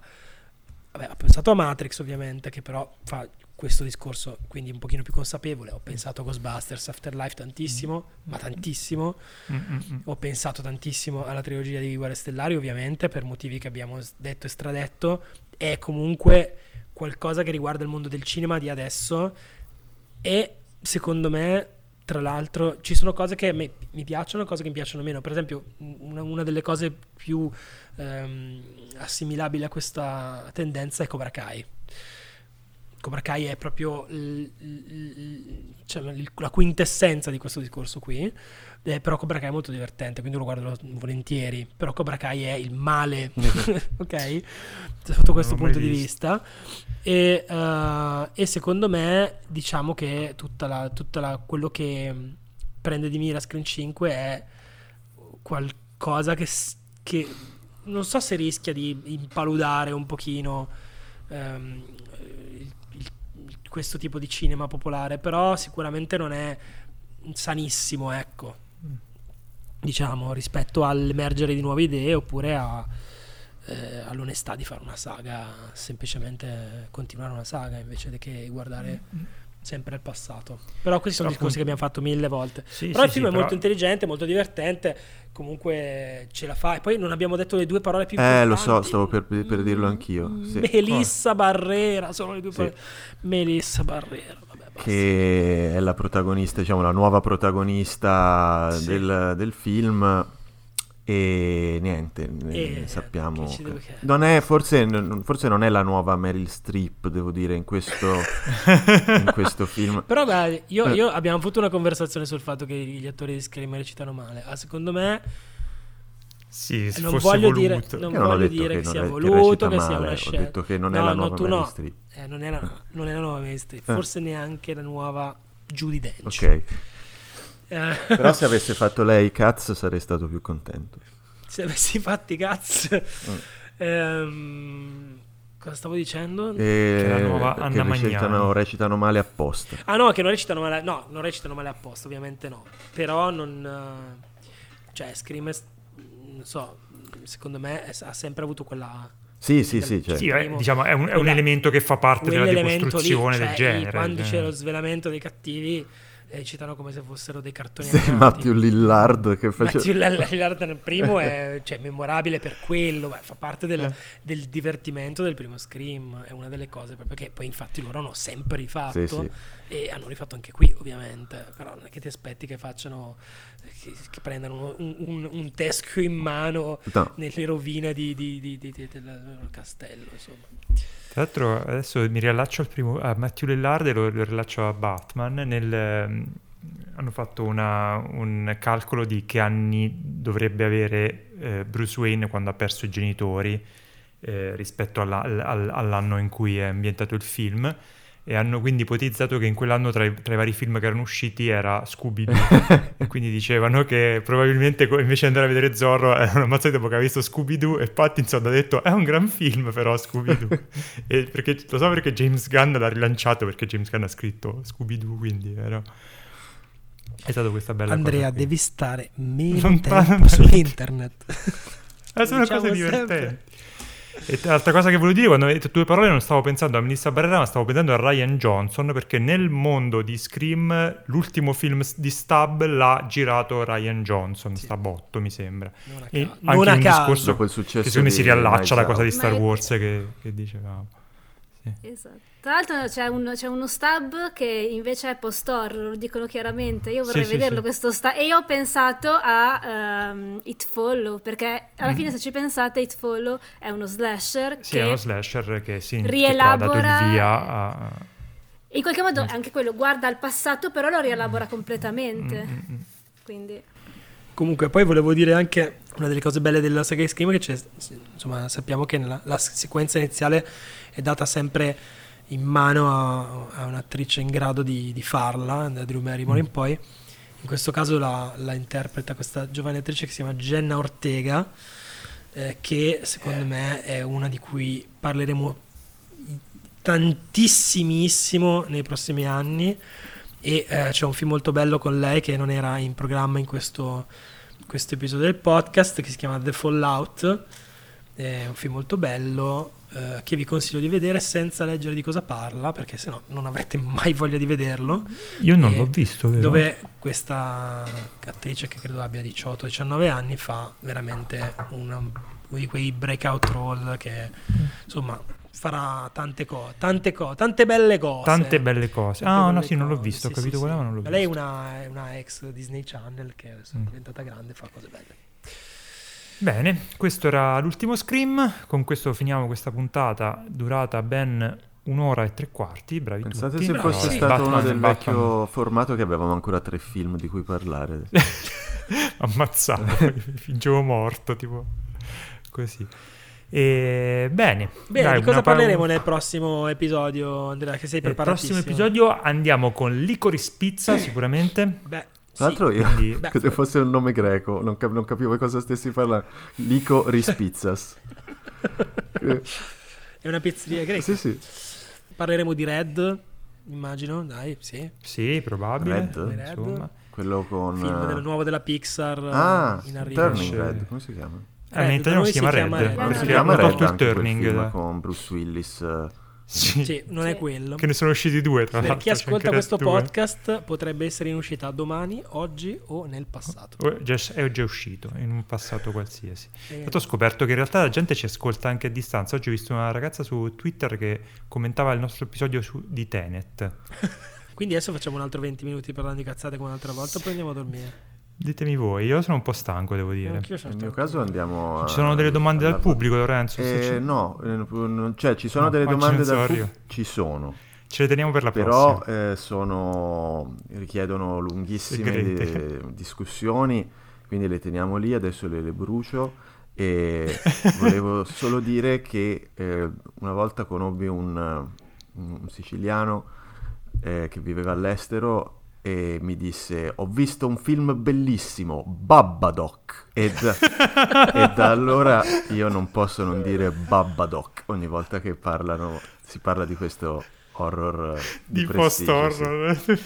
vabbè, ho pensato a Matrix, ovviamente, che però fa questo discorso quindi un pochino più consapevole. Ho pensato a Ghostbusters Afterlife tantissimo, mm. ma tantissimo. Mm-mm. Ho pensato tantissimo alla trilogia di Guerre Stellari, ovviamente, per motivi che abbiamo detto e stradetto. È comunque qualcosa che riguarda il mondo del cinema di adesso, e secondo me, tra l'altro, ci sono cose che me, mi piacciono, cose che mi piacciono meno. Per esempio, una, una delle cose più ehm, assimilabili a questa tendenza è Cobra Kai. Cobra Kai è proprio l, l, cioè la quintessenza di questo discorso qui, eh, però Cobra Kai è molto divertente, quindi lo guardo volentieri. Però Cobra Kai è il male, ok? Sotto questo punto di vista. E, uh, e secondo me, diciamo che tutta la, tutta la, quello che prende di mira Scream cinque è qualcosa che, che non so se rischia di impaludare un pochino um, questo tipo di cinema popolare, però sicuramente non è sanissimo, ecco, mm. diciamo, rispetto all'emergere di nuove idee, oppure a, eh, all'onestà di fare una saga, semplicemente continuare una saga invece che guardare mm. sempre al passato. Però questi sono però discorsi appunto, che abbiamo fatto mille volte. Sì, però sì, il film sì, è però... molto intelligente, molto divertente, comunque ce la fa. E poi non abbiamo detto le due parole più importanti. Eh, lo so, stavo per, per dirlo anch'io. Sì. Melissa oh. Barrera, sono le due parole. Sì. Melissa Barrera, vabbè, che è la protagonista, diciamo, la nuova protagonista sì. del, del film. E niente, e sappiamo che che... Che... non è forse, forse non è la nuova Meryl Streep, devo dire, in questo in questo film. Però beh, io, eh. io abbiamo avuto una conversazione sul fatto che gli attori di Scream recitano male. Ah, secondo me sì, non voglio voluto. dire non io voglio non dire che, che sia voluto, che, che sia una scelta. Ho detto che non no, è la nuova no, Meryl no. Streep. Eh, non è la non è la nuova Meryl Streep, eh. forse neanche la nuova Judi Dench. Ok. Però se avesse fatto lei i cazzo sarei stato più contento. Se avessi fatto i cazzo mm. ehm, cosa stavo dicendo? E... che la nuova Anna Magnani recitano male apposta. Ah no, che non recitano male, no, non recitano male apposta, ovviamente no. Però non, cioè Scream, non so, secondo me è, ha sempre avuto quella... Sì, sì, del, sì, cioè. sì è, diciamo, è un, è un quella, elemento che fa parte della decostruzione lì, cioè, del genere. Quando c'è lo svelamento dei cattivi... Eh, citano come se fossero dei cartoni animati. Sì, Matthew Lillard che faceva... Matthew Lillard nel primo è cioè, memorabile per quello, beh, fa parte del, eh. del divertimento del primo Scream, è una delle cose proprio che poi infatti loro hanno sempre rifatto, sì, sì. e hanno rifatto anche qui ovviamente, però non è che ti aspetti che facciano, che, che prendano un, un, un teschio in mano no. nelle rovine di, di, di, di, di, del castello, insomma. Tra l'altro adesso mi riallaccio al primo, a Matthew Lillard e lo, lo riallaccio a Batman. Nel, hanno fatto una, un calcolo di che anni dovrebbe avere eh, Bruce Wayne quando ha perso i genitori eh, rispetto alla, all, all'anno in cui è ambientato il film, e hanno quindi ipotizzato che in quell'anno tra i, tra i vari film che erano usciti era Scooby-Doo. Quindi dicevano che probabilmente invece di andare a vedere Zorro erano ammazzati dopo che aveva visto Scooby-Doo, e Pattinson ha detto è un gran film però Scooby-Doo. E perché, lo so perché James Gunn l'ha rilanciato, perché James Gunn ha scritto Scooby-Doo, quindi era... è stata questa bella Andrea, cosa. Andrea, devi stare meno tempo su internet. Eh, sono diciamo cose divertenti sempre. E l'altra cosa che volevo dire, quando hai detto due parole non stavo pensando a Melissa Barrera, ma stavo pensando a Rian Johnson, perché nel mondo di Scream l'ultimo film di Stab l'ha girato Rian Johnson, sì. Stabotto mi sembra. Non e ca- anche non un discorso quel successo che secondo me si riallaccia alla cosa di Star Wars è... che, che dicevamo. Sì. Esatto. Tra l'altro c'è, un, c'è uno stab che invece è post-horror, lo dicono chiaramente. Io vorrei sì, vederlo sì, questo stab. E io ho pensato a um, It Follows, perché alla mm. fine se ci pensate It Follows è uno slasher. Sì, che è uno slasher che si rielabora... che ha dato il via a... In qualche modo anche quello guarda al passato, però lo rielabora mm. completamente. Mm. Quindi... Comunque poi volevo dire anche una delle cose belle della saga di Scream che c'è, insomma, sappiamo che nella, la sequenza iniziale è data sempre in mano a, a un'attrice in grado di, di farla, da Drew Barrymore in poi. In questo caso la, la interpreta questa giovane attrice che si chiama Jenna Ortega, eh, che secondo eh. me è una di cui parleremo tantissimissimo nei prossimi anni. E eh, c'è un film molto bello con lei che non era in programma in questo, questo episodio del podcast, che si chiama The Fallout. È un film molto bello eh, che vi consiglio di vedere senza leggere di cosa parla, perché sennò non avrete mai voglia di vederlo. Io non e l'ho visto, vero? Dove questa attrice, che credo abbia diciotto diciannove anni, fa veramente una, uno di quei breakout role che insomma... farà tante cose, tante cose, tante belle cose. Tante belle cose. Tante ah, belle no, sì, non l'ho visto, ho sì, capito sì, quella, sì. ma non l'ho visto. Lei è una, è una ex Disney Channel che adesso è diventata mm. grande, fa cose belle. Bene, questo era l'ultimo Scream. Con questo finiamo questa puntata, durata ben un'ora e tre quarti. Bravi Pensate tutti. Pensate se fosse sì. stato Batman, uno del vecchio Batman. Formato che avevamo ancora tre film di cui parlare. Ammazzato, fingevo morto, tipo così. E... bene, bene dai, di cosa parleremo par... nel prossimo episodio, Andrea, che sei preparatissimo? Nel prossimo episodio andiamo con Licorice Pizza, sicuramente. Beh, tra l'altro sì, io quindi... Beh, se fosse un nome greco non, cap- non capivo di cosa stessi parlando. Licorice Pizzas è una pizzeria greca. Sì, sì. Parleremo di Red, immagino, dai, sì. Sì, probabile. Red, di Red. Insomma. Quello con il film del nuovo della Pixar ah, in arrivo. Turning Red, come si chiama? Eh, in italiano si chiama Red, Red. Perché si chiama Red, Red il Turning con Bruce Willis. Sì, sì non sì. è quello. Che ne sono usciti due, tra l'altro. Per chi ascolta questo due. podcast potrebbe essere in uscita domani, oggi o nel passato. O, già, è già uscito, in un passato qualsiasi. Eh. Ho scoperto che in realtà la gente ci ascolta anche a distanza. Oggi ho visto una ragazza su Twitter che commentava il nostro episodio su, di Tenet. Quindi adesso facciamo un altro venti minuti parlando di cazzate come un'altra volta, poi andiamo a dormire. Ditemi voi, io sono un po' stanco, devo dire. Nel mio caso andiamo a... Ci sono delle domande dal pubblico, Lorenzo? Eh, no, cioè ci sono no, delle domande dal pubblico. Ci sono. Ce le teniamo per la Però, prossima. Però eh, sono... richiedono lunghissime de- discussioni, quindi le teniamo lì, adesso le, le brucio. E volevo solo dire che eh, una volta conobbi un, un siciliano eh, che viveva all'estero, e mi disse ho visto un film bellissimo, Babadook, e da, e da allora io non posso non dire Babadook ogni volta che parlano si parla di questo horror di, di post horror sì.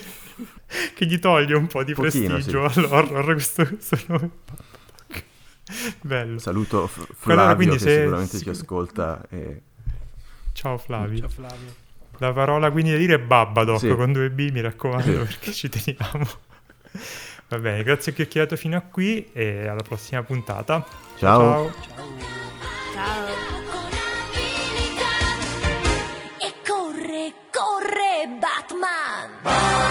Che gli toglie un po' di Pochino, prestigio sì. all'horror questo, questo nome. Bello. Saluto F- Flavio allora, che se... sicuramente si... ci ascolta. E... Ciao Flavio. Ciao Flavio. La parola quindi da dire è Babadoc, sì. Con due B, mi raccomando, sì. Perché ci teniamo. Va bene, grazie a chi ho chiacchierato fino a qui e alla prossima puntata. Ciao. Ciao. Ciao. Ciao. E corre, corre Batman!